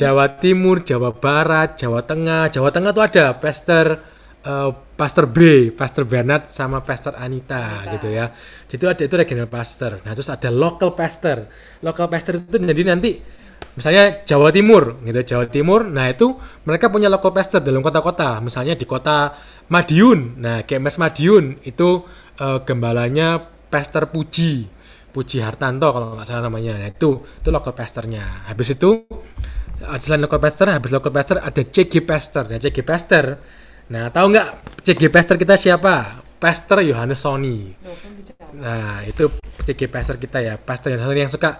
Jawa Timur, Jawa Barat, Jawa Tengah, Jawa Tengah tuh ada Pastor Uh, Pastor B, Pastor Bernard sama Pastor Anita, Anita gitu ya. Jadi ada itu regional pastor. Nah terus ada local pastor. Local pastor itu jadi nanti misalnya Jawa Timur gitu, Jawa Timur. Nah itu mereka punya local pastor dalam kota-kota. Misalnya di kota Madiun. Nah K M S Madiun itu uh, gembalanya Pastor Puji, Puji Hartanto kalau nggak salah namanya. Nah itu itu local pastornya. Habis itu selain local pastor, habis local pastor ada C G pastor. Nah C G pastor, nah, tahu nggak C G pastor kita siapa? Pastor Yohanes Sony. Nah, itu C G pastor kita ya. Pastor Yohanes Sony yang suka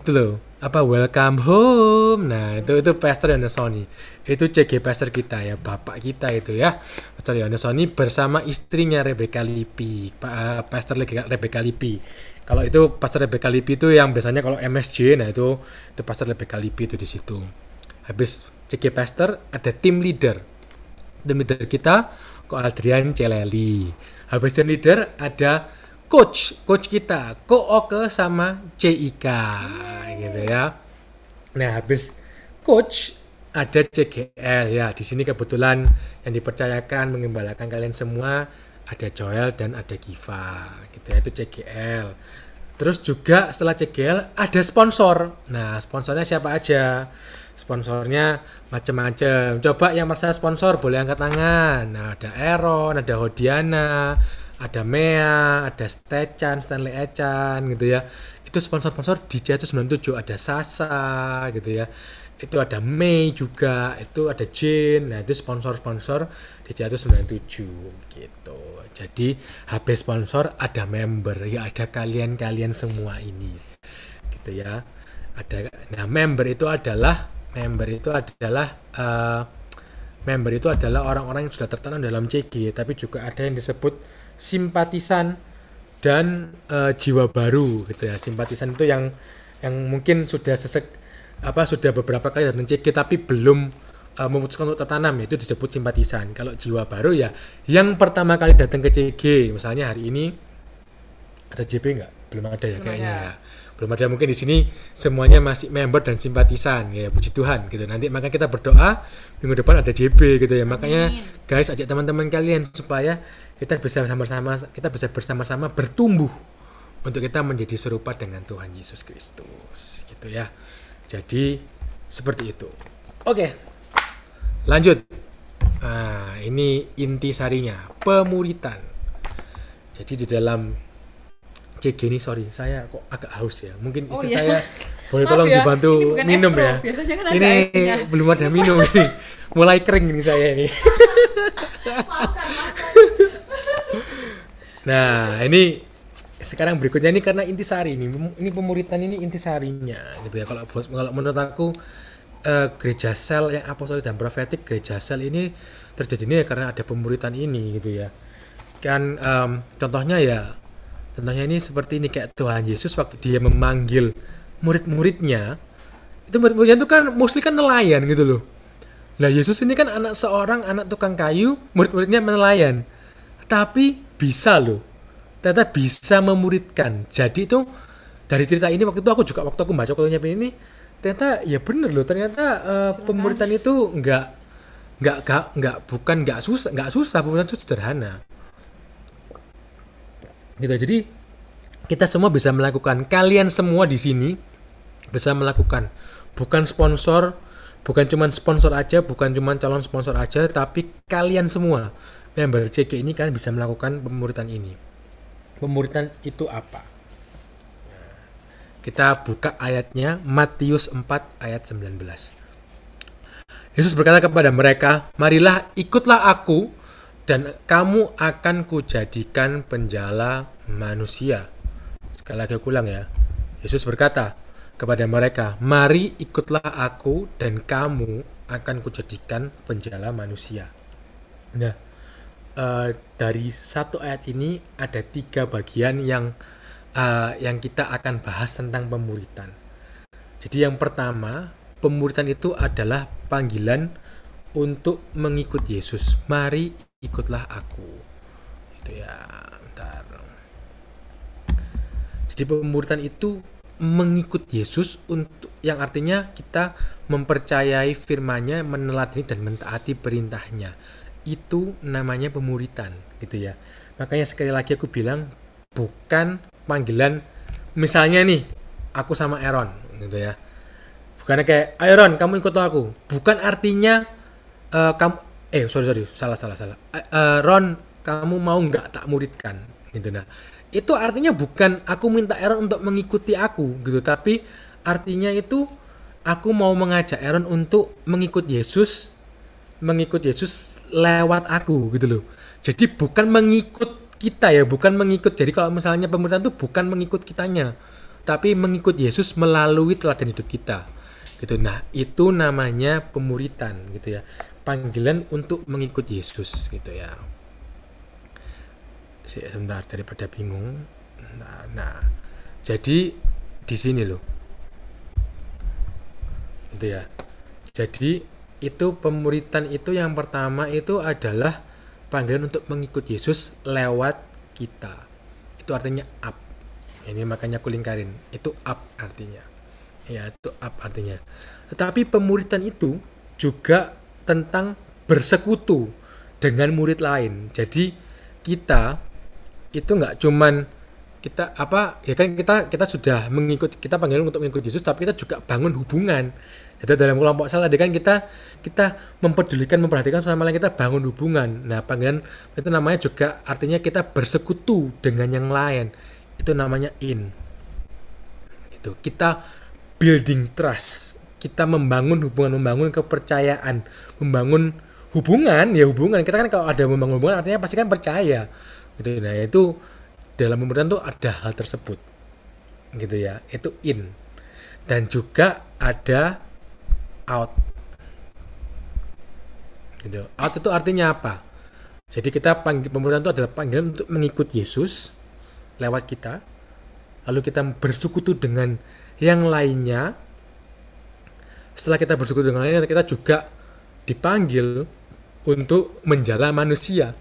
itu loh, apa welcome home. Nah, itu itu Pastor Yohanes Sony. Itu C G pastor kita ya, bapak kita itu ya. Pastor Yohanes Sony bersama istrinya Rebecca Lippi. Pa, uh, pastor Rebecca Lippi. Kalau itu Pastor Rebecca Lippi itu yang biasanya kalau M S J, nah itu itu Pastor Rebecca Lippi itu di situ. Habis C G pastor ada team leader. Team leader kita Ko Adrian Cilleli. Habis team leader ada coach, coach kita Ko Oke sama C I K gitu ya. Nah habis coach ada C G L ya. Di sini kebetulan yang dipercayakan mengembalakan kalian semua ada Joel dan ada Giva gitu ya, itu C G L. Terus juga setelah C G L ada sponsor. Nah sponsornya siapa aja? Sponsornya macam-macam. Coba yang merasa sponsor boleh angkat tangan. Nah, ada Aaron, ada Hodiana, ada Mea, ada Stechan, Stanley Echan gitu ya. Itu sponsor-sponsor di C G T sembilan puluh tujuh ada Sasa gitu ya. Itu ada Mei juga, itu ada Jane. Nah, itu sponsor-sponsor di C G T sembilan puluh tujuh gitu. Jadi, habis sponsor ada member, ya ada kalian-kalian semua ini. Gitu ya. Ada nah, member itu adalah Member itu adalah uh, member itu adalah orang-orang yang sudah tertanam dalam C G, tapi juga ada yang disebut simpatisan dan uh, jiwa baru gitu ya. Simpatisan itu yang yang mungkin sudah sesek apa sudah beberapa kali datang C G tapi belum uh, memutuskan untuk tertanam, yaitu disebut simpatisan. Kalau jiwa baru ya yang pertama kali datang ke C G, misalnya hari ini ada J P nggak? Belum ada ya kayaknya. Ya. Belum ada, mungkin di sini semuanya masih member dan simpatisan ya, puji Tuhan gitu. Nanti maka kita berdoa minggu depan ada J B gitu ya. Amin. Makanya guys, ajak teman-teman kalian supaya kita bisa bersama-sama kita bisa bersama-sama bertumbuh untuk kita menjadi serupa dengan Tuhan Yesus Kristus gitu ya. Jadi seperti itu. Oke. Lanjut. Nah, ini inti sarinya, pemuritan. Jadi di dalam C G ini, sorry, saya kok agak haus ya. Mungkin istri oh, iya. saya boleh tolong ya, dibantu minum ya. Kan ini airnya. Belum ada minum ini. Mulai kering ini saya ini. Makan, makan. Nah, ini sekarang berikutnya ini karena intisari ini. Ini pemuritan ini intisarinya gitu ya. Kalau kalau menurut aku uh, gereja sel yang apostolik dan profetik, gereja sel ini terjadinya karena ada pemuritan ini gitu ya. Kan um, contohnya ya Contohnya ini seperti ini, kayak Tuhan Yesus waktu dia memanggil murid-muridnya, itu murid-muridnya itu kan mostly kan nelayan gitu loh. Nah Yesus ini kan anak seorang anak tukang kayu, murid-muridnya nelayan, tapi bisa loh, ternyata bisa memuridkan. Jadi itu dari cerita ini, waktu itu aku juga waktu aku baca kalau nyampe ini, ternyata ya bener loh, ternyata uh, pemuritan itu nggak nggak nggak nggak bukan nggak susah nggak susah pemuritan itu sederhana. Gitu. Jadi kita semua bisa melakukan, kalian semua di sini bisa melakukan, bukan sponsor, bukan cuman sponsor aja, bukan cuman calon sponsor aja, tapi kalian semua member C G ini kan bisa melakukan pemuritan ini. Pemuritan itu apa? Kita buka ayatnya, Matius empat ayat sembilan belas. Yesus berkata kepada mereka, "Marilah ikutlah aku, dan kamu akan kujadikan penjala manusia." Sekali lagi aku ulang ya. Yesus berkata kepada mereka, "Mari ikutlah aku dan kamu akan kujadikan penjala manusia." Nah, uh, dari satu ayat ini ada tiga bagian yang uh, yang kita akan bahas tentang pemuritan. Jadi yang pertama, pemuritan itu adalah panggilan untuk mengikut Yesus. Mari ikutlah aku. Itu ya, bentar. Jadi pemuritan itu mengikut Yesus, untuk yang artinya kita mempercayai firman-Nya, meneladani dan mentaati perintah-Nya. Itu namanya pemuritan, gitu ya. Makanya sekali lagi aku bilang, bukan panggilan misalnya nih, aku sama Aaron, gitu ya. Bukannya kayak, "Aaron, kamu ikut aku." Bukan artinya Uh, kamu, eh sorry sorry salah salah salah uh, uh, Ron, kamu mau nggak tak muridkan gitu. Nah itu artinya bukan aku minta Aaron untuk mengikuti aku gitu, tapi artinya itu aku mau mengajak Aaron untuk mengikut Yesus mengikut Yesus lewat aku gitu loh. Jadi bukan mengikut kita ya, bukan mengikut. Jadi kalau misalnya pemuritan itu bukan mengikut kitanya, tapi mengikut Yesus melalui teladan hidup kita gitu. Nah itu namanya pemuritan gitu ya, panggilan untuk mengikut Yesus gitu ya. Sebentar, daripada bingung. Nah, nah. Jadi di sini loh. Gitu ya. Jadi itu pemuritan itu yang pertama itu adalah panggilan untuk mengikut Yesus lewat kita. Itu artinya up. Ini makanya aku lingkarin. Itu up artinya. Ya, itu up artinya. Tetapi pemuritan itu juga tentang bersekutu dengan murid lain. Jadi kita itu nggak cuman kita apa ya kan kita kita sudah mengikuti, kita panggilan untuk mengikuti Yesus, tapi kita juga bangun hubungan. Itu dalam kelompok salah dia kan kita kita mempedulikan, memperhatikan sama lain, kita bangun hubungan. Nah panggilan itu namanya juga artinya kita bersekutu dengan yang lain. Itu namanya in. Itu kita building trust. Kita membangun hubungan, membangun kepercayaan, membangun hubungan, ya hubungan. Kita kan kalau ada membangun hubungan artinya pasti kan percaya. Gitu. Nah itu dalam pemuritan tuh ada hal tersebut. Gitu ya, itu in. Dan juga ada out. Gitu. Out itu artinya apa? Jadi kita pemuritan itu adalah panggilan untuk mengikut Yesus lewat kita. Lalu kita bersekutu dengan yang lainnya. Setelah kita bersekutu dengan lainnya, kita juga dipanggil untuk menjala manusia.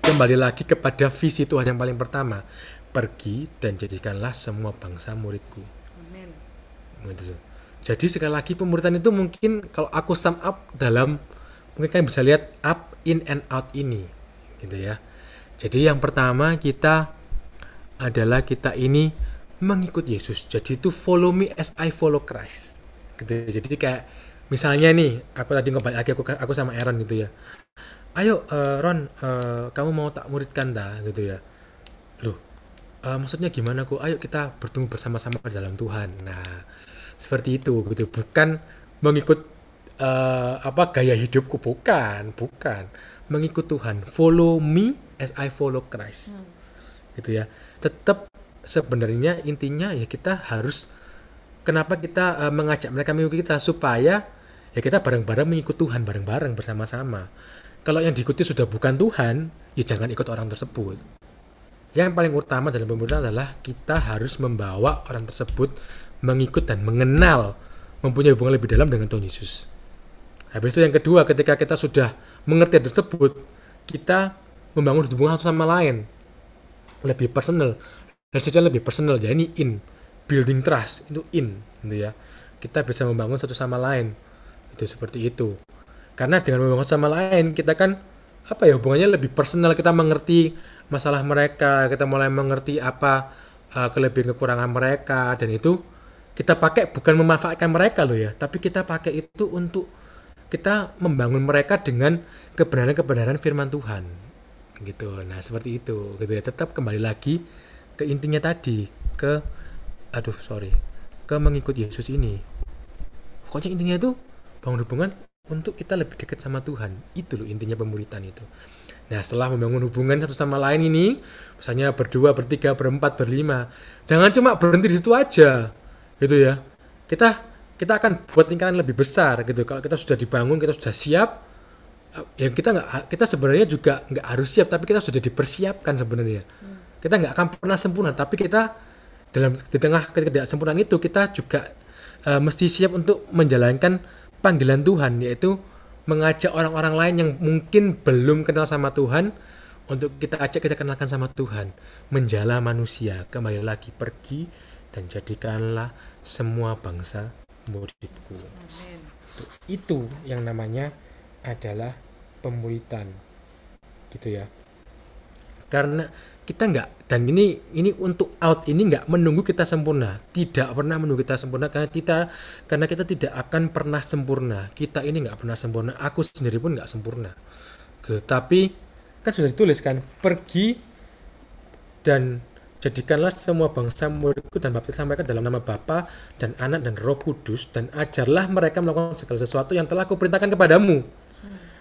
Kembali lagi kepada visi Tuhan yang paling pertama, pergi dan jadikanlah semua bangsa muridku. Amen. Jadi sekali lagi pemuritan itu mungkin kalau aku sum up dalam, mungkin kalian bisa lihat up, in, and out ini, gitu ya. Jadi yang pertama kita adalah kita ini mengikut Yesus. Jadi itu follow me as I follow Christ, gitu. Jadi kayak misalnya nih, aku tadi ngobrol lagi aku aku sama Aaron gitu ya. Ayo uh, Ron, uh, kamu mau tak muridkan dah, gitu ya. Loh, uh, maksudnya gimana aku? Ayo kita bertumbuh bersama-sama di dalam Tuhan. Nah, seperti itu, gitu. Bukan mengikut uh, apa gaya hidupku, bukan, bukan. Mengikut Tuhan, follow me as I follow Christ, hmm. gitu ya. Tetap sebenarnya intinya ya kita harus, kenapa kita uh, mengajak mereka mengikuti kita, supaya ya kita bareng-bareng mengikut Tuhan, bareng-bareng bersama-sama. Kalau yang diikuti sudah bukan Tuhan, ya jangan ikut orang tersebut. Yang paling utama dalam pemuritan adalah kita harus membawa orang tersebut mengikut dan mengenal, mempunyai hubungan lebih dalam dengan Tuhan Yesus. Habis itu yang kedua, ketika kita sudah mengerti tersebut, kita membangun hubungan satu sama lain lebih personal, dan lebih personal. Jadi ini in building trust, itu in, gitu ya. Kita bisa membangun satu sama lain, itu seperti itu. Karena dengan membangun sama lain, kita kan apa ya, hubungannya lebih personal. Kita mengerti masalah mereka, kita mulai mengerti apa uh, kelebihan kekurangan mereka, dan itu kita pakai bukan memanfaatkan mereka loh ya, tapi kita pakai itu untuk kita membangun mereka dengan kebenaran-kebenaran firman Tuhan, gitu. Nah seperti itu, gitu ya. Tetap kembali lagi ke intinya tadi, ke aduh sorry ke mengikuti Yesus ini. Pokoknya intinya itu bangun hubungan untuk kita lebih dekat sama Tuhan, itu loh intinya pemuritan itu. Nah setelah membangun hubungan satu sama lain ini, misalnya berdua, bertiga, berempat, berlima, jangan cuma berhenti di situ aja, gitu ya. Kita kita akan buat tingkatan lebih besar, gitu. Kalau kita sudah dibangun, kita sudah siap. Ya kita nggak, kita sebenarnya juga nggak harus siap, tapi kita sudah dipersiapkan sebenarnya. Hmm. Kita nggak akan pernah sempurna, tapi kita dalam di tengah ketidaksempurnaan itu kita juga uh, mesti siap untuk menjalankan panggilan Tuhan, yaitu mengajak orang-orang lain yang mungkin belum kenal sama Tuhan untuk kita ajak, kita kenalkan sama Tuhan, menjala manusia. Kembali lagi, pergi dan jadikanlah semua bangsa muridku. Amen. Itu yang namanya adalah pemuritan, gitu ya. Karena kita nggak, dan ini ini untuk out, ini nggak menunggu kita sempurna, tidak pernah menunggu kita sempurna, karena kita karena kita tidak akan pernah sempurna. Kita ini nggak pernah sempurna, aku sendiri pun nggak sempurna, gitu. Tapi kan sudah ditulis kan, pergi dan jadikanlah semua bangsa muridku dan baptislah mereka dalam nama Bapa dan Anak dan Roh Kudus, dan ajarlah mereka melakukan segala sesuatu yang telah aku perintahkan kepadamu.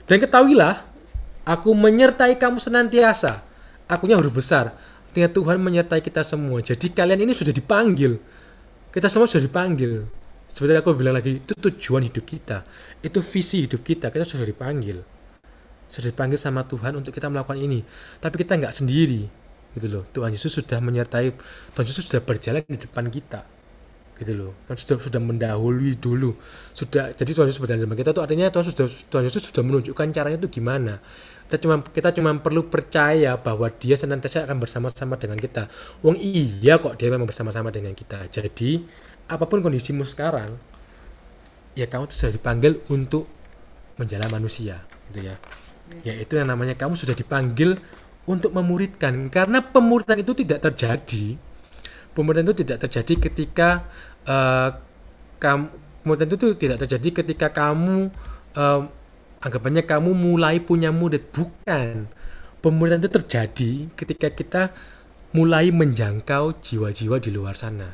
Dan ketahuilah, aku menyertai kamu senantiasa. Akunya huruf besar. Artinya Tuhan menyertai kita semua. Jadi kalian ini sudah dipanggil. Kita semua sudah dipanggil. Seperti aku bilang lagi, itu tujuan hidup kita. Itu visi hidup kita. Kita sudah dipanggil. Sudah dipanggil sama Tuhan untuk kita melakukan ini. Tapi kita nggak sendiri, gitu loh. Tuhan Yesus sudah menyertai, Tuhan Yesus sudah berjalan di depan kita, gitu loh. Tuhan sudah sudah mendahului dulu, sudah. Jadi Tuhan Yesus berjalan di depan kita itu artinya Tuhan sudah Tuhan Yesus sudah menunjukkan caranya itu gimana. Kita cuma kita cuma perlu percaya bahwa Dia senantiasa akan bersama-sama dengan kita. Wong iya kok, Dia memang bersama-sama dengan kita. Jadi apapun kondisimu sekarang, ya kamu sudah dipanggil untuk menjala manusia, gitu ya. Ya itu yang namanya kamu sudah dipanggil untuk memuridkan, karena pemuritan itu tidak terjadi. Pemuritan itu tidak terjadi ketika uh, kamu, pemuritan itu tidak terjadi ketika kamu uh, anggapannya kamu mulai punya murid, bukan. Pemuritan itu terjadi ketika kita mulai menjangkau jiwa-jiwa di luar sana.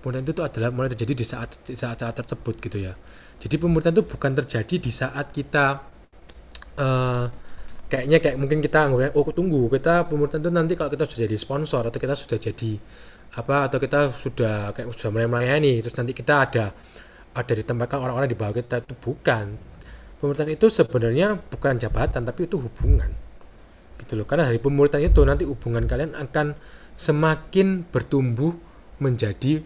Pemuritan itu adalah mulai terjadi di saat saat-saat tersebut, gitu ya. Jadi pemuritan itu bukan terjadi di saat kita uh, kayaknya kayak mungkin kita anggap, oh tunggu, kita pemuritan itu nanti kalau kita sudah jadi sponsor, atau kita sudah jadi apa, atau kita sudah kayak sudah mulai melayani, terus nanti kita ada ada ditempatkan orang-orang di bawah kita, itu bukan. Pemuritan itu sebenarnya bukan jabatan, tapi itu hubungan, gitu loh. Karena dari pemuritan itu nanti hubungan kalian akan semakin bertumbuh menjadi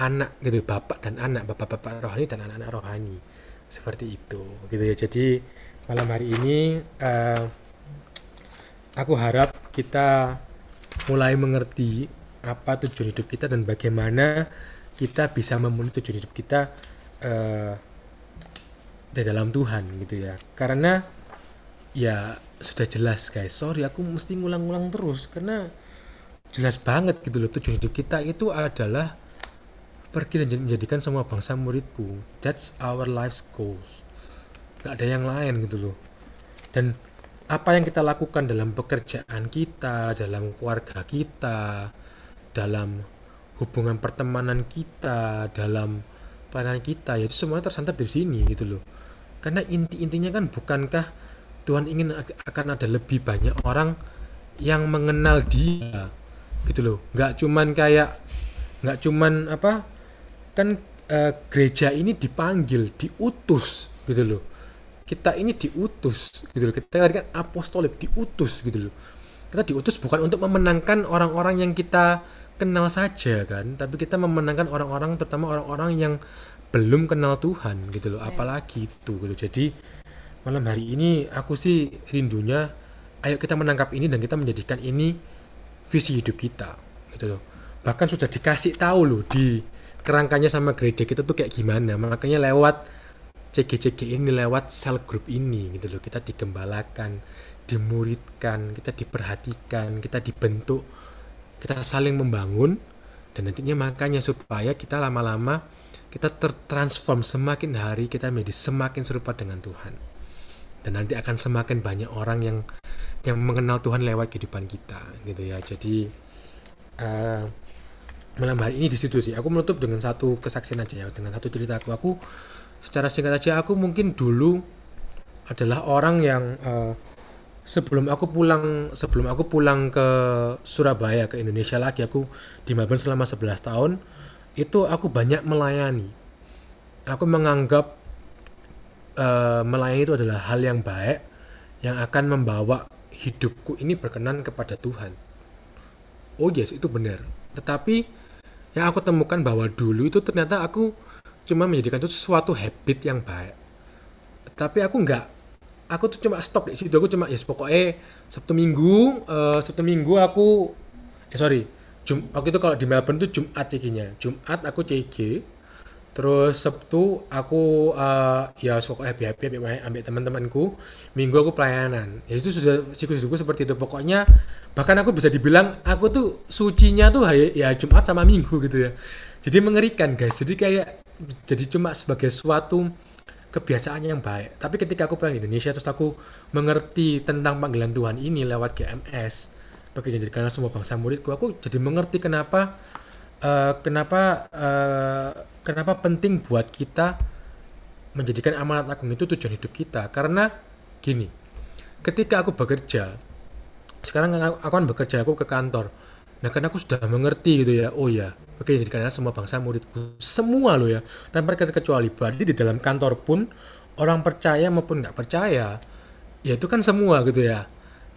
anak, gitu, bapak dan anak, bapak-bapak rohani dan anak-anak rohani, seperti itu gitu ya. Jadi malam hari ini uh, aku harap kita mulai mengerti apa tujuan hidup kita dan bagaimana kita bisa memenuhi tujuan hidup kita uh, di dalam Tuhan gitu ya. Karena ya sudah jelas guys, sorry aku mesti ngulang-ngulang terus karena jelas banget gitu loh, tujuan hidup kita itu adalah pergi dan menjadikan semua bangsa muridku. That's our life's goals. Gak ada yang lain gitu loh. Dan apa yang kita lakukan dalam pekerjaan kita, dalam keluarga kita, dalam hubungan pertemanan kita, dalam pelayanan kita, ya itu semuanya tersantar di sini gitu loh. Karena inti-intinya kan, bukankah Tuhan ingin akan ada lebih banyak orang yang mengenal Dia gitu loh. Gak cuman kayak, gak cuman apa, kan e, gereja ini dipanggil, diutus gitu loh. Kita ini diutus gitu loh. Kita tadi kan apostolik, diutus gitu loh. Kita diutus bukan untuk memenangkan orang-orang yang kita kenal saja kan, tapi kita memenangkan orang-orang, terutama orang-orang yang belum kenal Tuhan gitu loh, apalagi itu gitu. Jadi malam hari ini aku sih rindunya, ayo kita menangkap ini dan kita menjadikan ini visi hidup kita gitu loh. Bahkan sudah dikasih tahu loh di kerangkanya sama gereja kita tuh kayak gimana. Makanya lewat C G C G ini, lewat cell group ini gitu loh, kita digembalakan, dimuridkan, kita diperhatikan, kita dibentuk, kita saling membangun. Dan nantinya makanya supaya kita lama-lama kita tertransform, semakin hari kita menjadi semakin serupa dengan Tuhan. Dan nanti akan semakin banyak orang yang yang mengenal Tuhan lewat kehidupan kita gitu ya. Jadi uh, malam hari ini di situ sih. Aku menutup dengan satu kesaksian aja ya, dengan satu cerita aku. Aku secara singkat aja, aku mungkin dulu adalah orang yang uh, sebelum aku pulang sebelum aku pulang ke Surabaya, ke Indonesia lagi, aku di Melbourne selama sebelas tahun. Itu aku banyak melayani. Aku menganggap uh, melayani itu adalah hal yang baik yang akan membawa hidupku ini berkenan kepada Tuhan. Oh yes, itu benar. Tetapi yang aku temukan bahwa dulu itu ternyata aku cuma menjadikan itu sesuatu habit yang baik. Tapi aku enggak, aku tuh cuma stop di situ. Aku cuma ya yes, pokoknya Sabtu Minggu, uh, Sabtu Minggu aku, eh sorry, Jum, aku itu kalau di Melbourne itu Jumat C G-nya. Jumat aku C G, terus Sabtu aku uh, ya pokoknya happy-happy ambil teman-temanku. Minggu aku pelayanan. Ya itu sudah siklus-siklus seperti itu. Pokoknya bahkan aku bisa dibilang aku tuh sucinya tuh ya Jumat sama Minggu gitu ya. Jadi mengerikan guys. Jadi kayak jadi cuma sebagai suatu kebiasaan yang baik. Tapi ketika aku pulang di Indonesia terus aku mengerti tentang panggilan Tuhan ini lewat G M S, pergi jadikanlah semua bangsa muridku. Aku jadi mengerti kenapa uh, kenapa uh, kenapa penting buat kita menjadikan amanat agung itu tujuan hidup kita. Karena gini, ketika aku bekerja sekarang, aku kan bekerja, aku ke kantor. Nah, karena aku sudah mengerti gitu ya, oh ya, oke, jadikanlah semua bangsa muridku. Semua loh ya, tanpa terkecuali. Berarti di dalam kantor pun, orang percaya maupun nggak percaya, ya itu kan semua gitu ya.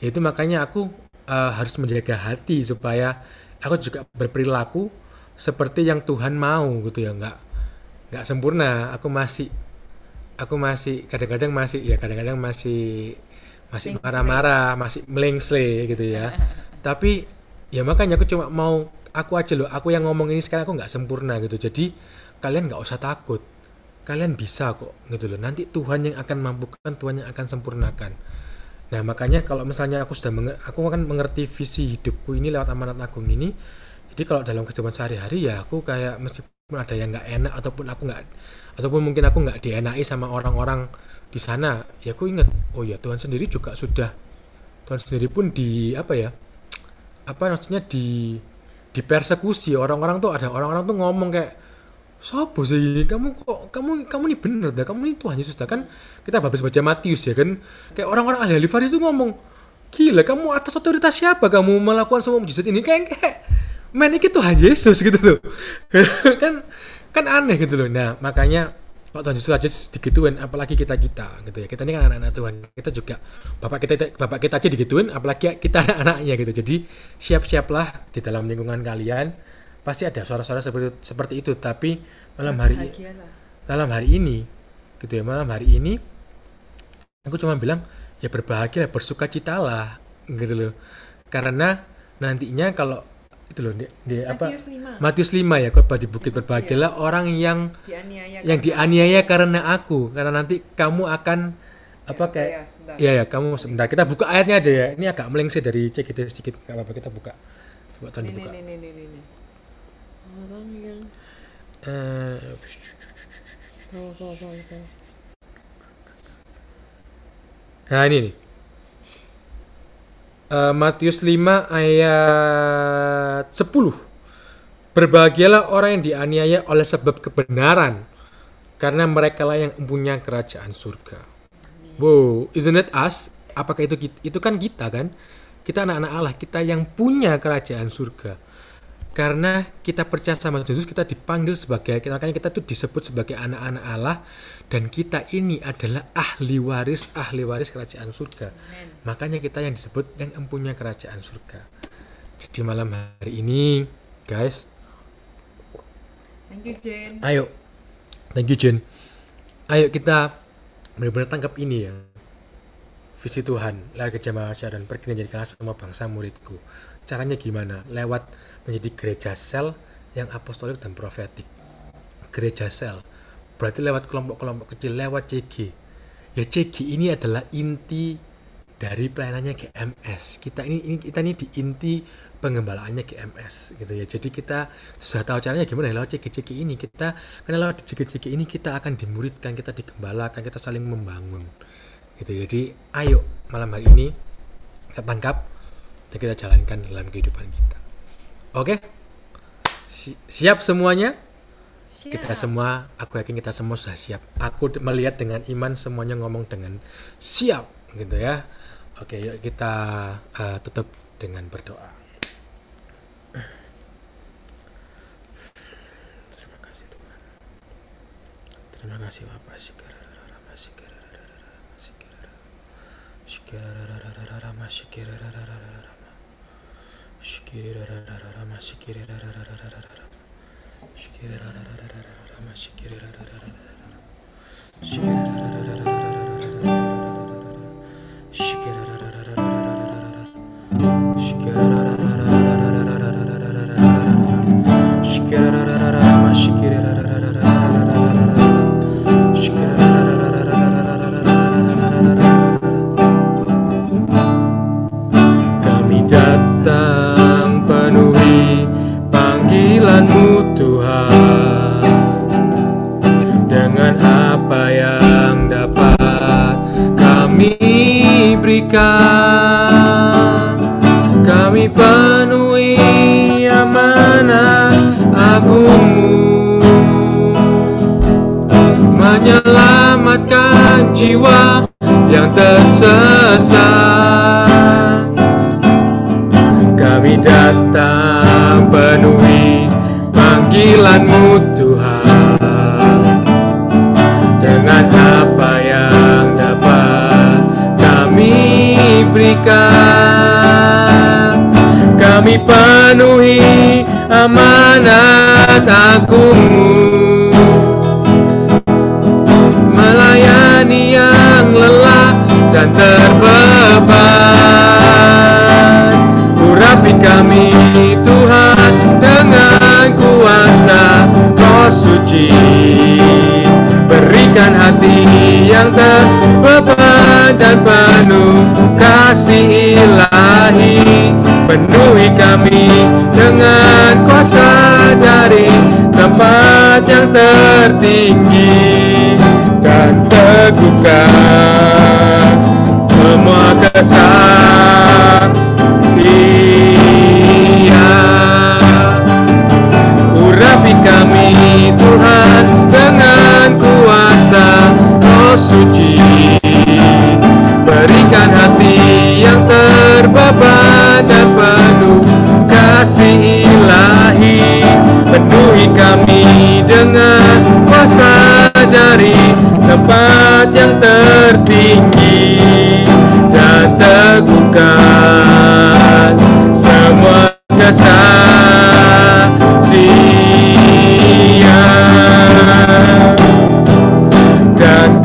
Itu makanya aku uh, harus menjaga hati supaya aku juga berperilaku seperti yang Tuhan mau gitu ya. Nggak, nggak sempurna, aku masih, aku masih, kadang-kadang masih, ya kadang-kadang masih, masih marah-marah, masih melengsle gitu ya. Tapi ya makanya aku cuma mau, aku aja loh, aku yang ngomong ini sekarang, aku gak sempurna gitu. Jadi kalian gak usah takut, kalian bisa kok gitu loh. Nanti Tuhan yang akan mampukan, Tuhan yang akan sempurnakan. Nah makanya kalau misalnya aku sudah menger- aku akan mengerti visi hidupku ini lewat amanat agung ini. Jadi kalau dalam kehidupan sehari-hari ya aku kayak meskipun ada yang gak enak, ataupun aku gak, ataupun mungkin aku gak dienaki sama orang-orang di sana, ya aku ingat, oh ya Tuhan sendiri juga sudah, Tuhan sendiri pun di apa ya, apa maksudnya di dipersekusi orang-orang tuh. Ada orang-orang tuh ngomong kayak, sopo sih ini, kamu kok kamu kamu ini bener dah, kamu ini Tuhan Yesus dah. Kan kita habis baca Matius ya kan, kayak orang-orang ahli-ahli Farisi tuh ngomong, gila kamu atas otoritas siapa kamu melakukan semua mujizat ini, kayak kayak men ini Tuhan Yesus gitu loh. kan kan aneh gitu loh. Nah makanya Pak Tuhan Yesus aja digituin, apalagi kita-kita gitu ya. Kita ini kan anak-anak Tuhan, kita juga Bapak kita Bapak kita aja digituin, apalagi kita anak-anaknya gitu. Jadi siap-siaplah di dalam lingkungan kalian pasti ada suara-suara seperti seperti itu. Tapi malam hari, dalam hari ini gitu ya, malam hari ini aku cuma bilang ya berbahagialah, bersukacitalah gitu loh, karena nantinya kalau itu loh di, di apa Matius lima ya, khotbah di bukit, berbahagialah iya. orang yang dianiaya yang karena dianiaya aku. karena aku karena nanti kamu akan apa ya, kayak ya, ya ya kamu sebentar kita buka ayatnya aja ya, ini agak melengseh dari C G T sedikit, nggak apa-apa kita buka coba tahun dibuka ini, ini, ini, ini. Orang yang uh, oh, oh, oh, oh. Nah ini nih. Uh, Matius lima ayat sepuluh. Berbahagialah orang yang dianiaya oleh sebab kebenaran, karena mereka lah yang mempunyai kerajaan surga. Wow, isn't it us? Apakah itu itu kan kita kan? Kita anak-anak Allah, kita yang punya kerajaan surga. Karena kita percaya sama Yesus, kita dipanggil sebagai, makanya kita tuh disebut sebagai anak-anak Allah, dan kita ini adalah ahli waris, ahli waris kerajaan surga. Amen. Makanya kita yang disebut yang mempunyai kerajaan surga. Jadi malam hari ini, guys. Thank you, Jane. Ayo, thank you, Jane. Ayo kita benar-benar tangkap ini ya, visi Tuhan, lah Gereja Mawar Sharon, pergi dan jadikanlah semua bangsa muridku. Caranya gimana? Lewat menjadi gereja sel yang apostolik dan profetik. Gereja sel berarti lewat kelompok-kelompok kecil, lewat C G. Ya C G ini adalah inti dari pelayanannya G M S. Kita ini, ini kita ini di inti penggembalaannya G M S gitu ya. Jadi kita sudah tahu caranya gimana lewat C G C G ini. Kita karena lewat C G C G ini kita akan dimuridkan, kita digembalakan, kita saling membangun. Gitu, jadi ayo malam hari ini kita tangkap dan kita jalankan dalam kehidupan kita. Oke? Si- siap semuanya? Siap. Kita semua, aku yakin kita semua sudah siap. Aku melihat dengan iman semuanya ngomong dengan siap gitu ya. Oke, yuk kita uh, tutup dengan berdoa. Terima kasih Tuhan. Terima kasih Bapak Syukur. Kami penuhi amanah agungmu, menyelamatkan jiwa yang tersesat. Kami datang penuhi panggilanmu Tuhan, dengan apa yang dapat kami berikan. Kami penuhi amanat agungmu, melayani yang lelah dan terbeban. Urapi kami Tuhan dengan kuasa Roh Suci, berikan hati yang terbeban dan penuh kasih ilahi. Penuhi kami dengan kuasa dari tempat yang tertinggi, dan teguhkan semua kesaktian. Urapi kami Tuhan dengan kuasa Roh Suci, berikan hati yang terbeban dan penuh kasih ilahi. Penuhi kami dengan kuasa dari tempat yang tertinggi, dan teguhkan semua kesaksian. Dan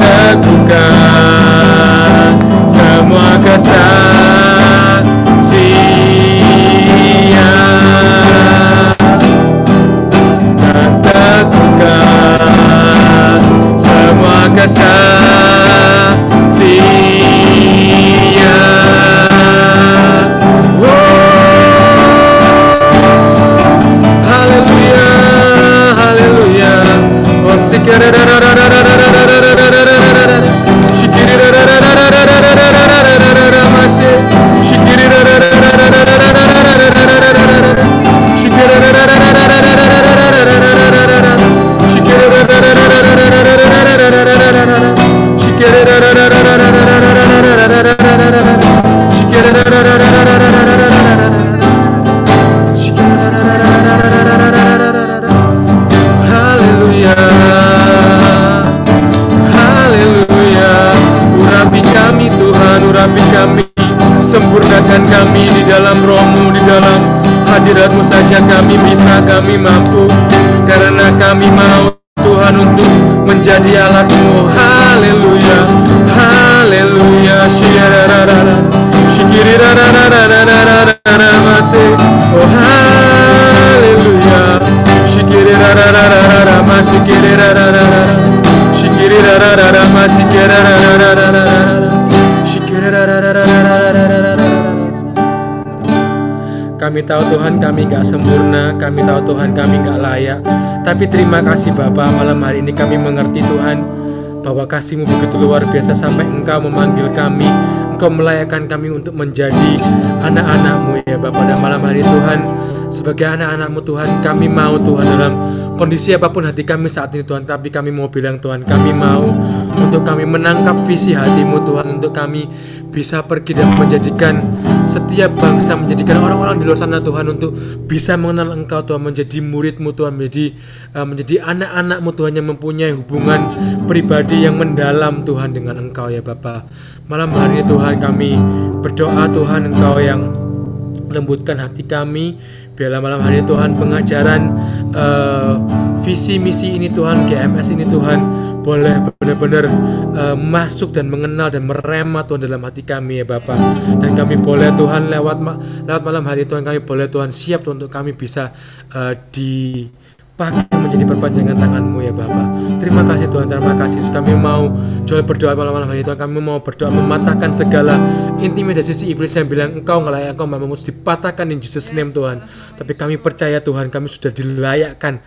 hadiratmu saja kami bisa, kami mampu, karena kami mau Tuhan untuk menjadi alatmu. Haleluya, haleluya, syirararara, syikirararararararara masih. Oh haleluya, syikirararararara masih, kirararararara, syikirararararara masih, kirararararara, syikirarararararara. Kami tahu Tuhan kami gak sempurna, kami tahu Tuhan kami gak layak. Tapi terima kasih Bapa, malam hari ini kami mengerti Tuhan, bahwa kasih-Mu begitu luar biasa sampai Engkau memanggil kami, Engkau melayakkan kami untuk menjadi anak-anak-Mu ya Bapa. Dan malam hari Tuhan, sebagai anak-anak-Mu Tuhan, kami mau Tuhan dalam kondisi apapun hati kami saat ini Tuhan, tapi kami mau bilang Tuhan, kami mau untuk kami menangkap visi hati-Mu Tuhan, untuk kami bisa pergi dan menjadikan setiap bangsa, menjadikan orang-orang di luar sana Tuhan untuk bisa mengenal Engkau Tuhan, menjadi murid-Mu Tuhan, menjadi uh, menjadi anak-anak-Mu Tuhan yang mempunyai hubungan pribadi yang mendalam Tuhan dengan Engkau ya Bapa. Malam hari ini Tuhan kami berdoa Tuhan, Engkau yang lembutkan hati kami, biarlah malam hari ini Tuhan pengajaran uh, visi misi ini Tuhan, G M S ini Tuhan boleh benar-benar uh, masuk dan mengenal dan merema Tuhan dalam hati kami ya Bapa. Dan kami boleh Tuhan lewat, ma- lewat malam hari Tuhan, kami boleh Tuhan siap Tuhan, untuk kami bisa uh, dipakai menjadi perpanjangan tangan-Mu ya Bapa. Terima kasih Tuhan, terima kasih. Kami mau Joel berdoa malam hari Tuhan, kami mau berdoa mematahkan segala intimidasi si iblis yang bilang Engkau nggak layak, Engkau mampu, dipatahkan in Jesus name Tuhan. Tapi kami percaya Tuhan, kami sudah dilayakkan,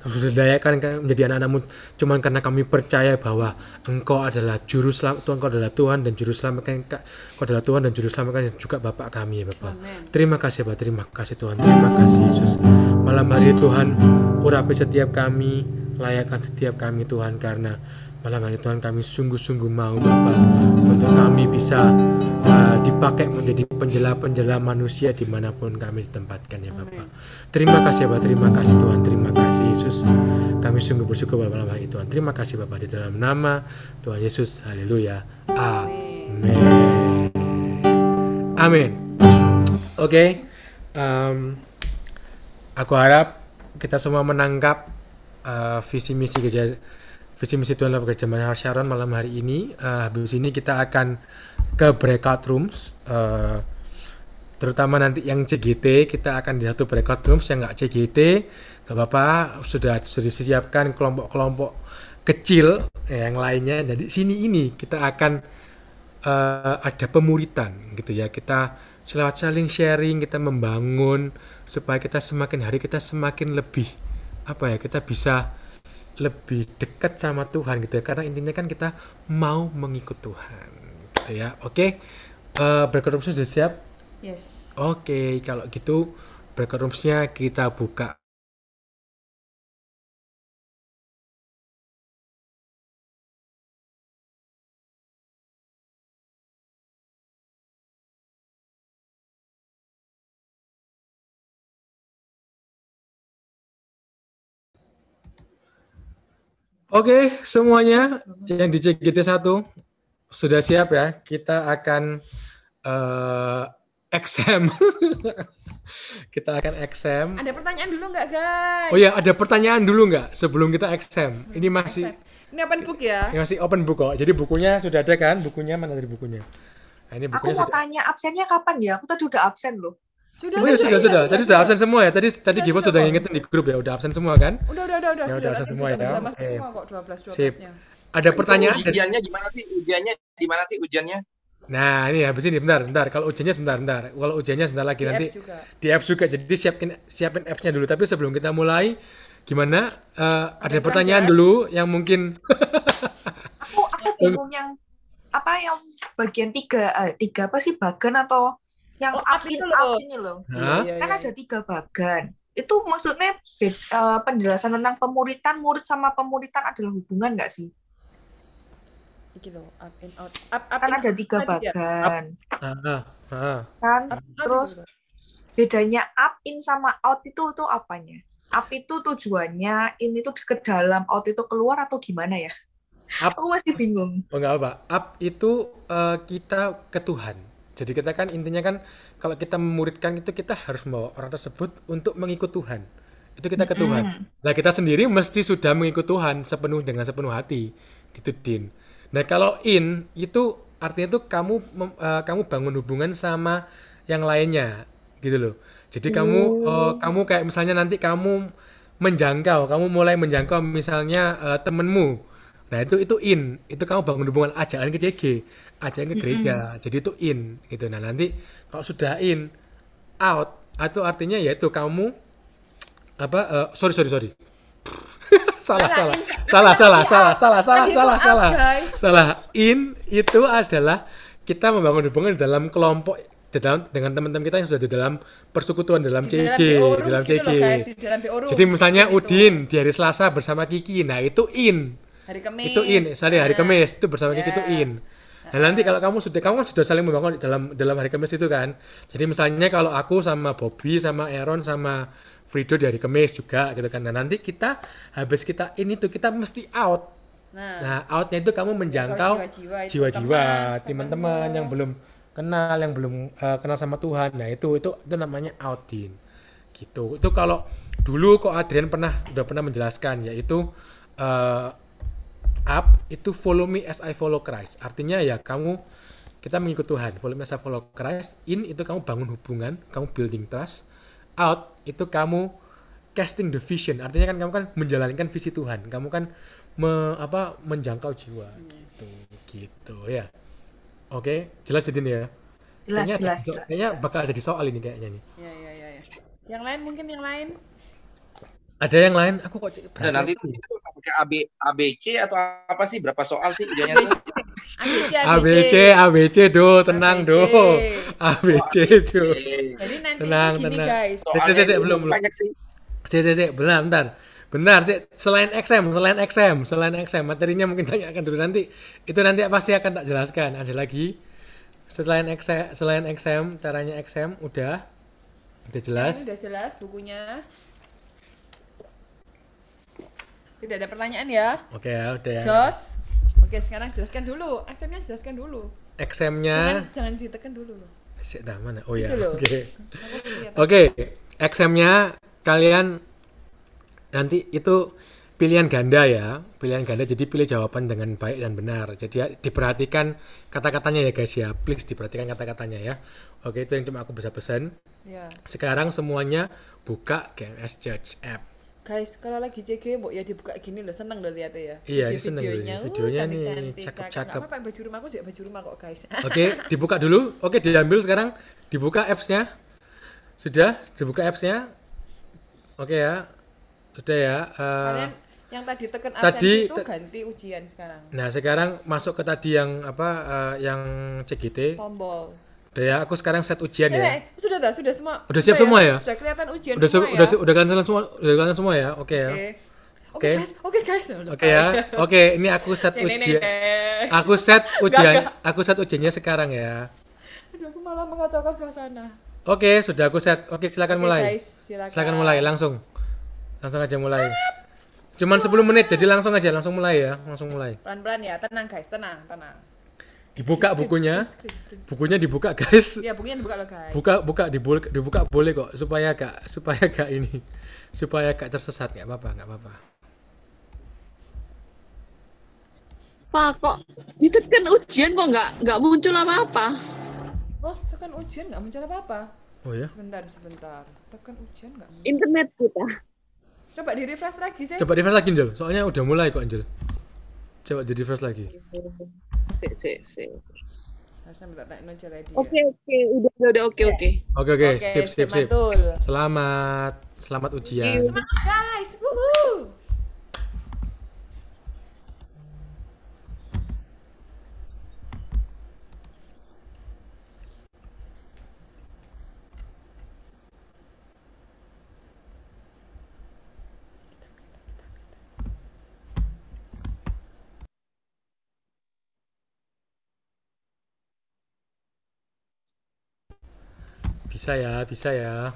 kami sudah dilayakkan menjadi anak-anak-Mu cuman karena kami percaya bahwa Engkau adalah juru selamat Tuhan, Engkau adalah Tuhan dan juru selamatkan, Engkau adalah Tuhan dan juru selamatkan dan juga Bapa kami ya Bapa. Amen. Terima kasih Bapa, terima kasih Tuhan, terima kasih Yesus. Malam hari Tuhan, urapi setiap kami, layakkan setiap kami Tuhan, karena malam hari Tuhan kami sungguh-sungguh mau Bapa untuk kami bisa uh, dipakai menjadi penjela-penjela manusia dimanapun kami ditempatkan ya Bapa. Terima kasih Bapa, terima kasih Tuhan, terima kasih Yesus. Kami sungguh bersyukur malam hari Tuhan. Terima kasih Bapa, di dalam nama Tuhan Yesus. Haleluya. Amin. Amin. Oke. Okay. Um, aku harap kita semua menangkap uh, visi misi gereja Visi Misi Tuhan dalam Gereja Mawar Sharon malam hari ini. Uh, habis ini kita akan ke breakout rooms. Uh, terutama nanti yang C G T, kita akan di satu breakout rooms. Yang nggak C G T, nggak apa-apa, sudah, sudah disiapkan kelompok-kelompok kecil yang lainnya. Jadi sini ini kita akan uh, ada pemuritan gitu ya. Kita selewat saling sharing, kita membangun supaya kita semakin hari kita semakin lebih apa ya, kita bisa lebih dekat sama Tuhan gitu ya, karena intinya kan kita mau mengikut Tuhan gitu ya. Oke, okay. uh, breakout room sudah siap? Yes. Oke, okay. Kalau gitu breakout roomsnya kita buka. Oke, okay, semuanya yang di C G T satu sudah siap ya. Kita akan uh, exam. Kita akan exam. Ada pertanyaan dulu nggak, guys? Oh ya, ada pertanyaan dulu nggak sebelum kita exam? Ini masih exam. Ini open book ya? Ini masih open book kok. Jadi bukunya sudah ada kan? Bukunya mana dari bukunya? Nah, ini bukunya. Aku mau sudah... tanya absennya kapan ya? Aku tadi udah absen loh. Sudah, oh, sudah, sudah, sudah, sudah. Tadi sudah absen semua ya. Tadi sudah, tadi Giva sudah ngingetin di grup ya. Udah absen semua kan? Udah, udah, udah, udah. Ya, udah absen semua ya. Sudah masuk semua kok dua belas dua belas-nya. Ada pertanyaan? Ujiannya gimana sih? Ujiannya di mana sih ujiannya? Nah, ini habis ini bentar, bentar. Kalau ujiannya sebentar, bentar. Kalau ujiannya sebentar lagi nanti di apps juga. Jadi siapin siapin apps-nya dulu. Tapi sebelum kita mulai, gimana? Uh, ada pertanyaan dulu yang mungkin Aku aku bingung yang apa yang bagian tiga tiga apa sih, bagan atau yang oh, up, in, itu up ini loh, nah, kan iya, ada iya. tiga bagan. Itu maksudnya uh, penjelasan tentang pemuritan, murid sama pemuritan adalah hubungan nggak sih? Iki loh, up and out. Up, up kan in, ada tiga bagan. Up. Ah, ah. Kan up, terus up, bedanya up in sama out itu tuh apanya? Up itu tujuannya, in itu ke dalam, out itu keluar atau gimana ya? Up. Aku masih bingung. Oh nggak apa. Up itu uh, kita ke Tuhan. Jadi kita kan intinya kan kalau kita memuridkan itu kita harus membawa orang tersebut untuk mengikut Tuhan. Itu kita ke Tuhan. Nah kita sendiri mesti sudah mengikut Tuhan sepenuh dengan sepenuh hati, gitu Din. Nah kalau in itu artinya tuh kamu uh, kamu bangun hubungan sama yang lainnya, gitu loh. Jadi kamu uh, kamu kayak misalnya nanti kamu menjangkau, kamu mulai menjangkau misalnya uh, temenmu. Nah itu itu in, itu kamu bangun hubungan ajakan ke C G, ajakan ke gereja. Mm-hmm. Jadi itu in gitu. Nah nanti kalau sudah in, out atau artinya yaitu kamu apa? Uh, sorry sorry sorry. salah, salah, salah, salah, salah, salah, salah, salah, salah, salah. In itu adalah kita membangun hubungan dalam kelompok, dalam dengan teman-teman kita yang sudah di dalam persekutuan dalam C G, di dalam C G. Jadi misalnya Udin di hari Selasa bersama Kiki, nah itu in. Hari Kamis. Itu in, sorry hari Kamis itu bersama yeah. Kiki itu in. Nah nanti kalau kamu sudah kamu kan sudah saling membangun dalam dalam hari Kamis itu kan. Jadi misalnya kalau aku sama Bobby sama Aaron sama Frido di hari Kamis juga gitu kan. Nah nanti kita habis kita in itu kita mesti out. Nah, nah outnya itu kamu menjangkau jiwa-jiwa, jiwa-jiwa teman-teman yang belum kenal, yang belum uh, kenal sama Tuhan. Nah itu itu itu namanya outin. Gitu. Itu kalau dulu kok Adrian pernah udah pernah menjelaskan yaitu uh, up itu follow me as I follow Christ. Artinya ya kamu kita mengikut Tuhan. Follow me as I follow Christ. In itu kamu bangun hubungan, kamu building trust. Out itu kamu casting the vision. Artinya kan kamu kan menjalankan visi Tuhan. Kamu kan me, apa menjangkau jiwa gitu. Gitu ya. Oke, jelas jadi nih ya. Jelas, kayaknya, jelas, jelas. Kayaknya bakal jadi soal ini kayaknya nih. Ya, ya, ya, ya. Yang lain mungkin yang lain. Ada yang lain? Aku kok cek. Dan nanti itu pakai A B ABC atau apa sih? Berapa soal sih idenya? ABC ABC do, tenang do. ABC do. Jadi nanti tenang, gini tenang. Guys. Soalnya sih belum belum. Sih sih sih, benar bentar. Benar sih. Selain X M, selain X M, selain X M, materinya mungkin tanyakan dulu nanti. Itu nanti pasti akan tak jelaskan. Ada lagi. Selain X M, selain X M, caranya X M udah. Udah jelas. Udah jelas bukunya. Tidak ada pertanyaan ya? Oke ya, udah ya. Jos, oke sekarang jelaskan dulu. X M-nya jelaskan dulu. X M-nya. Jangan, jangan ditekan dulu. Sik dah mana? Oh iya. Oke. Oke, X M-nya kalian nanti itu pilihan ganda ya, pilihan ganda. Jadi pilih jawaban dengan baik dan benar. Jadi ya, diperhatikan kata-katanya ya guys ya. Please diperhatikan kata-katanya ya. Oke, itu yang cuma aku bisa pesan. Ya. Sekarang semuanya buka G M S Church app. Guys, kalau lagi C G, mbok ya dibuka gini loh, seneng loh lihatnya ya. Iya, ini seneng videonya. Videonya nih, cakep-cakep. Enggak apa-apa baju rumahku juga baju rumah kok, guys. Oke, okay, dibuka dulu. Oke, okay, diambil sekarang. Dibuka apps-nya. Sudah, dibuka apps-nya. Oke okay, ya. Sudah ya. Uh, Kalian yang tadi tekan absen itu ganti ujian sekarang. Nah, sekarang masuk ke tadi yang apa uh, yang C G T. Tombol. Udah ya, aku sekarang set ujian ya. ya. Sudah dah, sudah semua. Udah siap ya, semua ya? Sudah kelihatan ujian udah, semua. Udah ya? udah kelihatan semua, udah kelihatan semua ya. Oke okay, ya. Oke. Okay. Oke okay, guys, oke okay, guys. Oke okay, ya. Oke, okay, ini aku set ujian. Aku set ujian. Aku set ujiannya sekarang ya. Aduh, aku malah mengacaukan suasana. Oke, okay, sudah aku set. Oke, okay, silakan okay, mulai. Guys, silakan. silakan mulai langsung. Langsung aja mulai. Start. Cuman sepuluh menit jadi langsung aja, langsung mulai ya. Langsung mulai. Pelan-pelan ya, tenang guys, tenang, tenang. Dibuka bukunya, bukunya dibuka guys. Iya bukunya dibuka loh guys. Buka, buka, dibuka, dibuka boleh kok supaya gak, supaya gak ini, supaya gak tersesat gak apa-apa, gak apa-apa. Pak kok ditekan ujian kok nggak nggak muncul apa-apa? Oh tekan ujian nggak muncul apa-apa? Oh ya? Sebentar sebentar, tekan ujian nggak muncul. Internet kita. Coba di refresh lagi sih. Coba di refresh lagi Angel, soalnya udah mulai kok Angel. Coba di refresh lagi. Sik, sik, sik. Harusnya minta tak nonjol lagi. Oke, oke, udah, udah, oke, oke. Oke, oke, sip, sip, sip. Selamat, selamat ujian. Semangat guys, wuhuu. Bisa ya, bisa ya.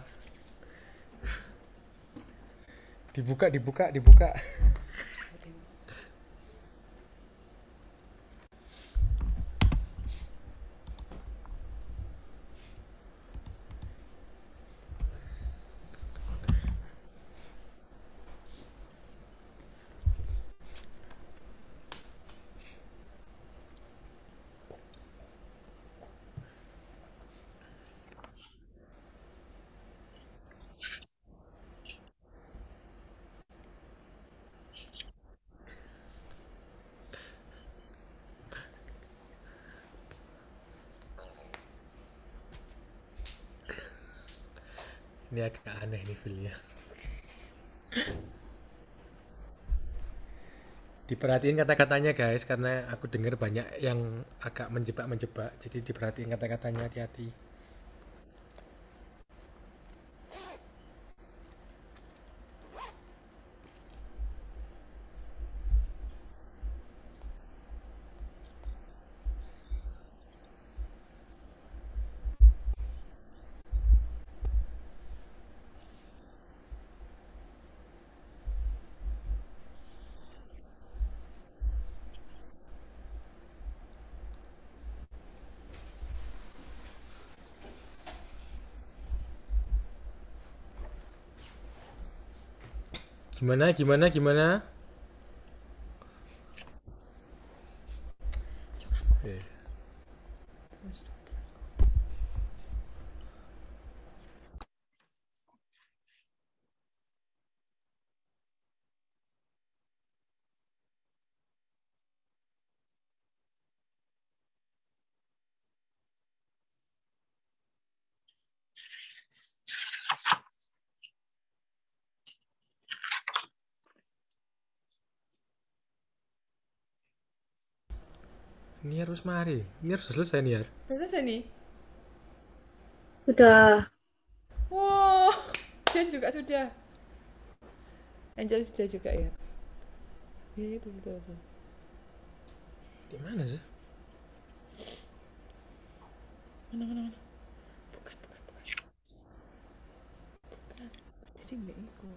Dibuka, dibuka, dibuka. Ini agak aneh nih feel-nya. Diperhatiin kata-katanya guys, karena aku dengar banyak yang agak menjebak-menjebak, jadi diperhatiin kata-katanya, hati-hati. Gimana, gimana, gimana? Oke. Ini harus mari. Ini harus selesai nih, Yar. Udah selesai nih? Sudah. Wow, Jen juga sudah. Angel sudah juga ya. Ya itu betul betul. Di mana sih? Mana mana mana? Bukan bukan bukan. Bukan. Di sini aku.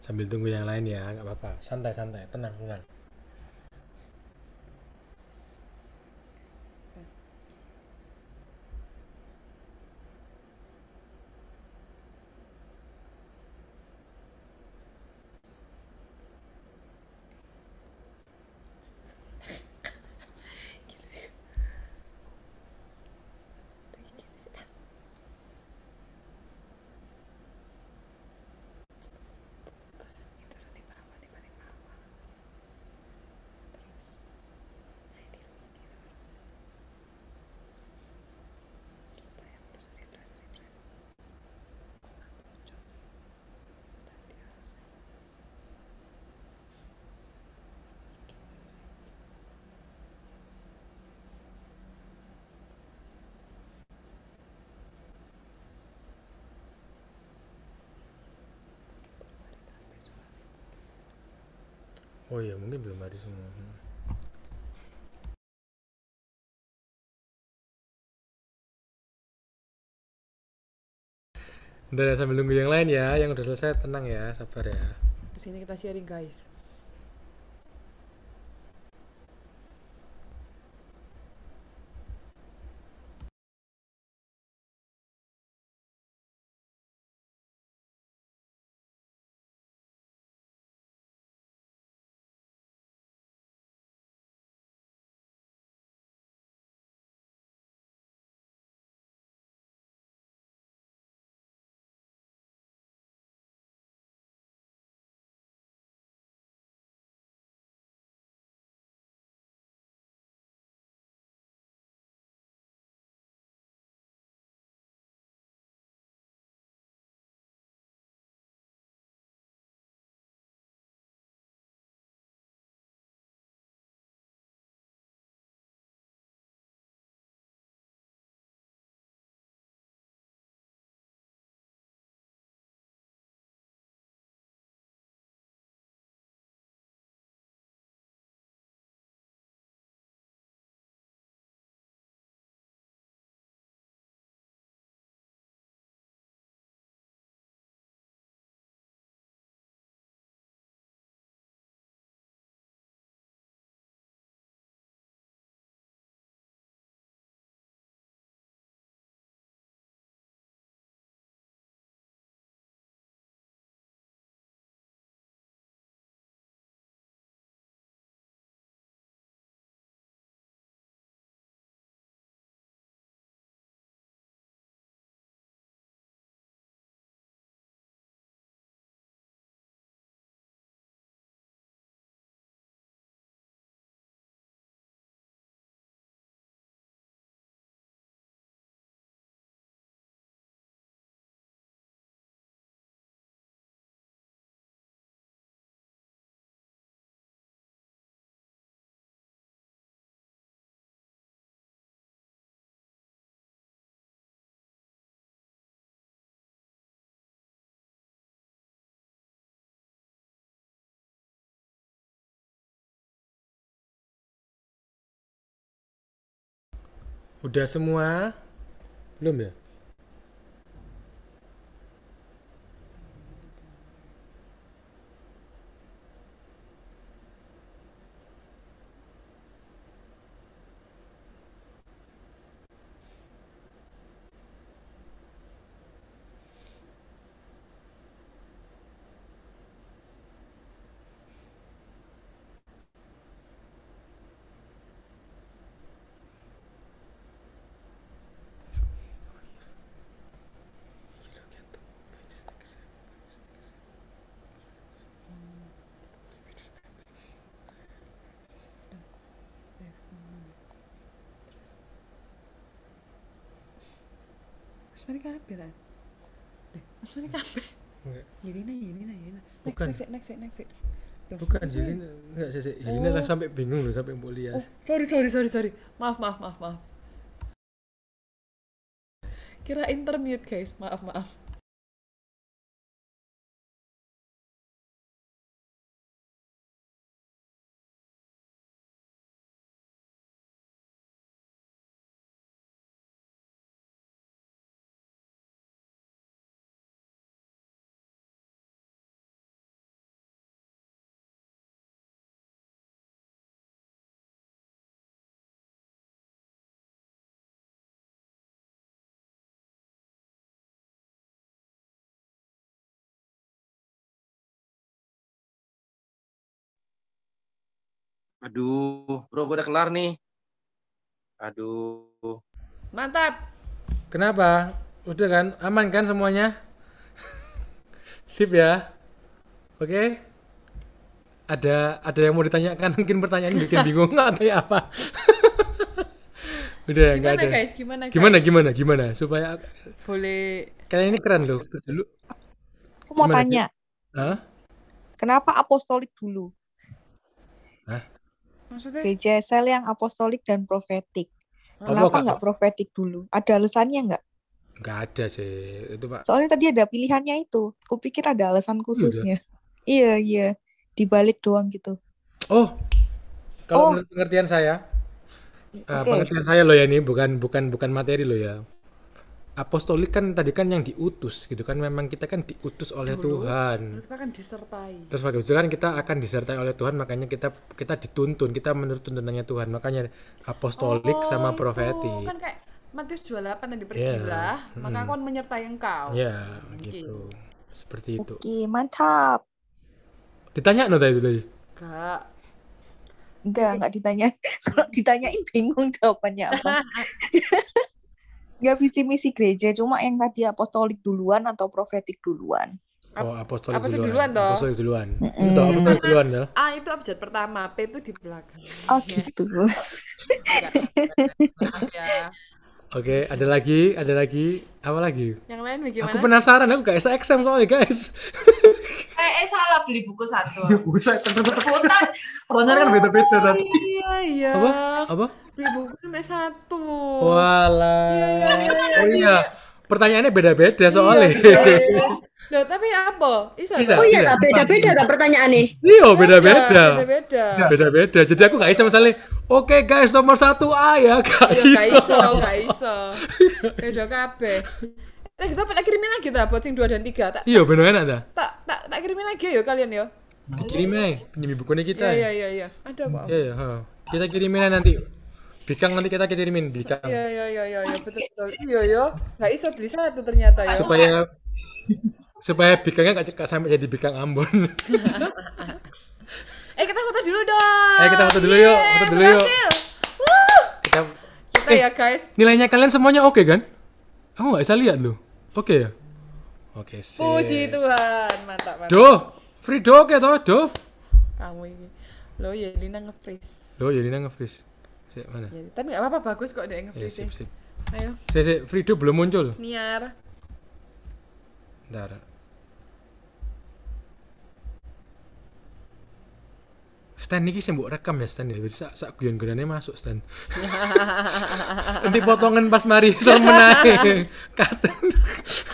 Sambil tunggu yang lain ya, nggak apa-apa, santai-santai, tenang, tenang. Oh iya, mungkin belum ada semua. Bentar ya, sambil nunggu yang lain ya, yang udah selesai tenang ya, sabar ya. Di sini kita sharing guys. Udah semua? Belum ya? Yelina, Yelina, Yelina. Bukan. Next, next, next, next, next. Duh, bukan Yelina, enggak sih. Yelina oh. Lah sampai bingung loh, sampai mau lihat. Oh, sorry, sorry, sorry, sorry. Maaf, maaf, maaf, maaf. Kirain termute, guys. Maaf, maaf. Aduh, bro, gue udah kelar nih. Aduh. Mantap. Kenapa? Udah kan? Aman kan semuanya? Sip ya? Oke? Okay? Ada ada yang mau ditanyakan? Mungkin pertanyaan bikin bingung. Nggak tanya apa. Udah ya? Gimana, guys? Gimana, guys? Gimana, gimana, gimana? Supaya... Boleh... Kalian ini keren loh. Dulu. Aku mau gimana? Tanya. Hah? Kenapa apostolik dulu? Hah? Maksudnya? Gereja sel yang apostolik dan profetik. Kenapa nggak profetik dulu? Ada alasannya nggak? Nggak ada sih itu, Pak. Soalnya tadi ada pilihannya itu. Kupikir ada alasan khususnya. Udah. Iya iya. Dibalik doang gitu. Oh. Kalau oh. Menurut pengertian saya, okay. uh, pengertian saya loh ya ini bukan bukan bukan materi loh ya. Apostolik kan tadi kan yang diutus gitu kan, memang kita kan diutus oleh dulu, Tuhan. Kita kan disertai. Terus bagaimana kita akan disertai oleh Tuhan, makanya kita kita dituntun, kita menurut tuntunannya Tuhan, makanya apostolik oh, sama profetik. Kan kayak Matius dua puluh delapan tadi, pergilah, yeah. Maka aku akan menyertai engkau. Ya, yeah, okay. Gitu. Seperti itu. Oke, okay, mantap. Ditanya no tadi itu tadi? Enggak. Enggak, enggak ditanya. Kalau ditanyain bingung jawabannya apa. Nggak visi misi gereja, cuma yang tadi apostolik duluan atau profetik duluan. Oh, apostolik duluan. Apostolik duluan. Itu apostolik duluan ya. Ah, itu abjad pertama, P itu di belakang. Oh, gitu. Oke, ada lagi, ada lagi. Apa lagi? Yang lain bagaimana? Aku penasaran, aku gak S X M soalnya, guys. Eh, salah beli buku satu. Buku saya terputar. Pertanyaan kan beda-beda tadi. Iya, iya. Apa? Apa? Beli buku S satu. Walah. Iya, iya, iya. Oh iya. Pertanyaannya beda-beda soalnya. Iya, loh, tapi apa? Isa. Oh iya, enggak beda-beda enggak pertanyaannya. Iya, beda-beda. Beda-beda. Beda-beda. Jadi aku enggak bisa misalnya, "Oke, guys, nomor satu A ya." Enggak bisa, enggak bisa. Beda kabeh. Nah, gitu tak kirimin lagi tak buat sing dua dan tiga tak. Iya, bener enak tak? Tak tak tak kirimin lagi ya kalian ya. Kirim aja pinjami bukunya kita. Iya, iya, iya. Ada kok. Iya, iya, heeh. Kita kirimin nanti. Bikang nanti kita kirimin bikang. Iya iya iya iya ya, betul betul. Iya ya. Enggak iso beli satu ternyata ya. Supaya supaya bikangnya enggak cekak sampai jadi bikang Ambon. Eh kita foto dulu dong. Eh kita foto dulu yuk, foto dulu yuk. Kita kita ya guys. Nilainya kalian semuanya oke kan? Aku enggak bisa lihat loh. Oke ya. Oke sih. Puji Tuhan, mantap mantap. Duh, free do oke toh, duh. Kamu ini. Loh Yelina nge-freeze. Loh Yelina nge-freeze. Sik, mana? Ya, tapi enggak apa-apa, bagus kok dia nge-freeze. Ya, ayo. Sik, sik, Frido belum muncul. Niar. Bentar. Stand ini sih mbok rekam ya stand ya. Sak sak guyon-guyonane masuk stand. Nanti potongan pas mari sermenane. Katen.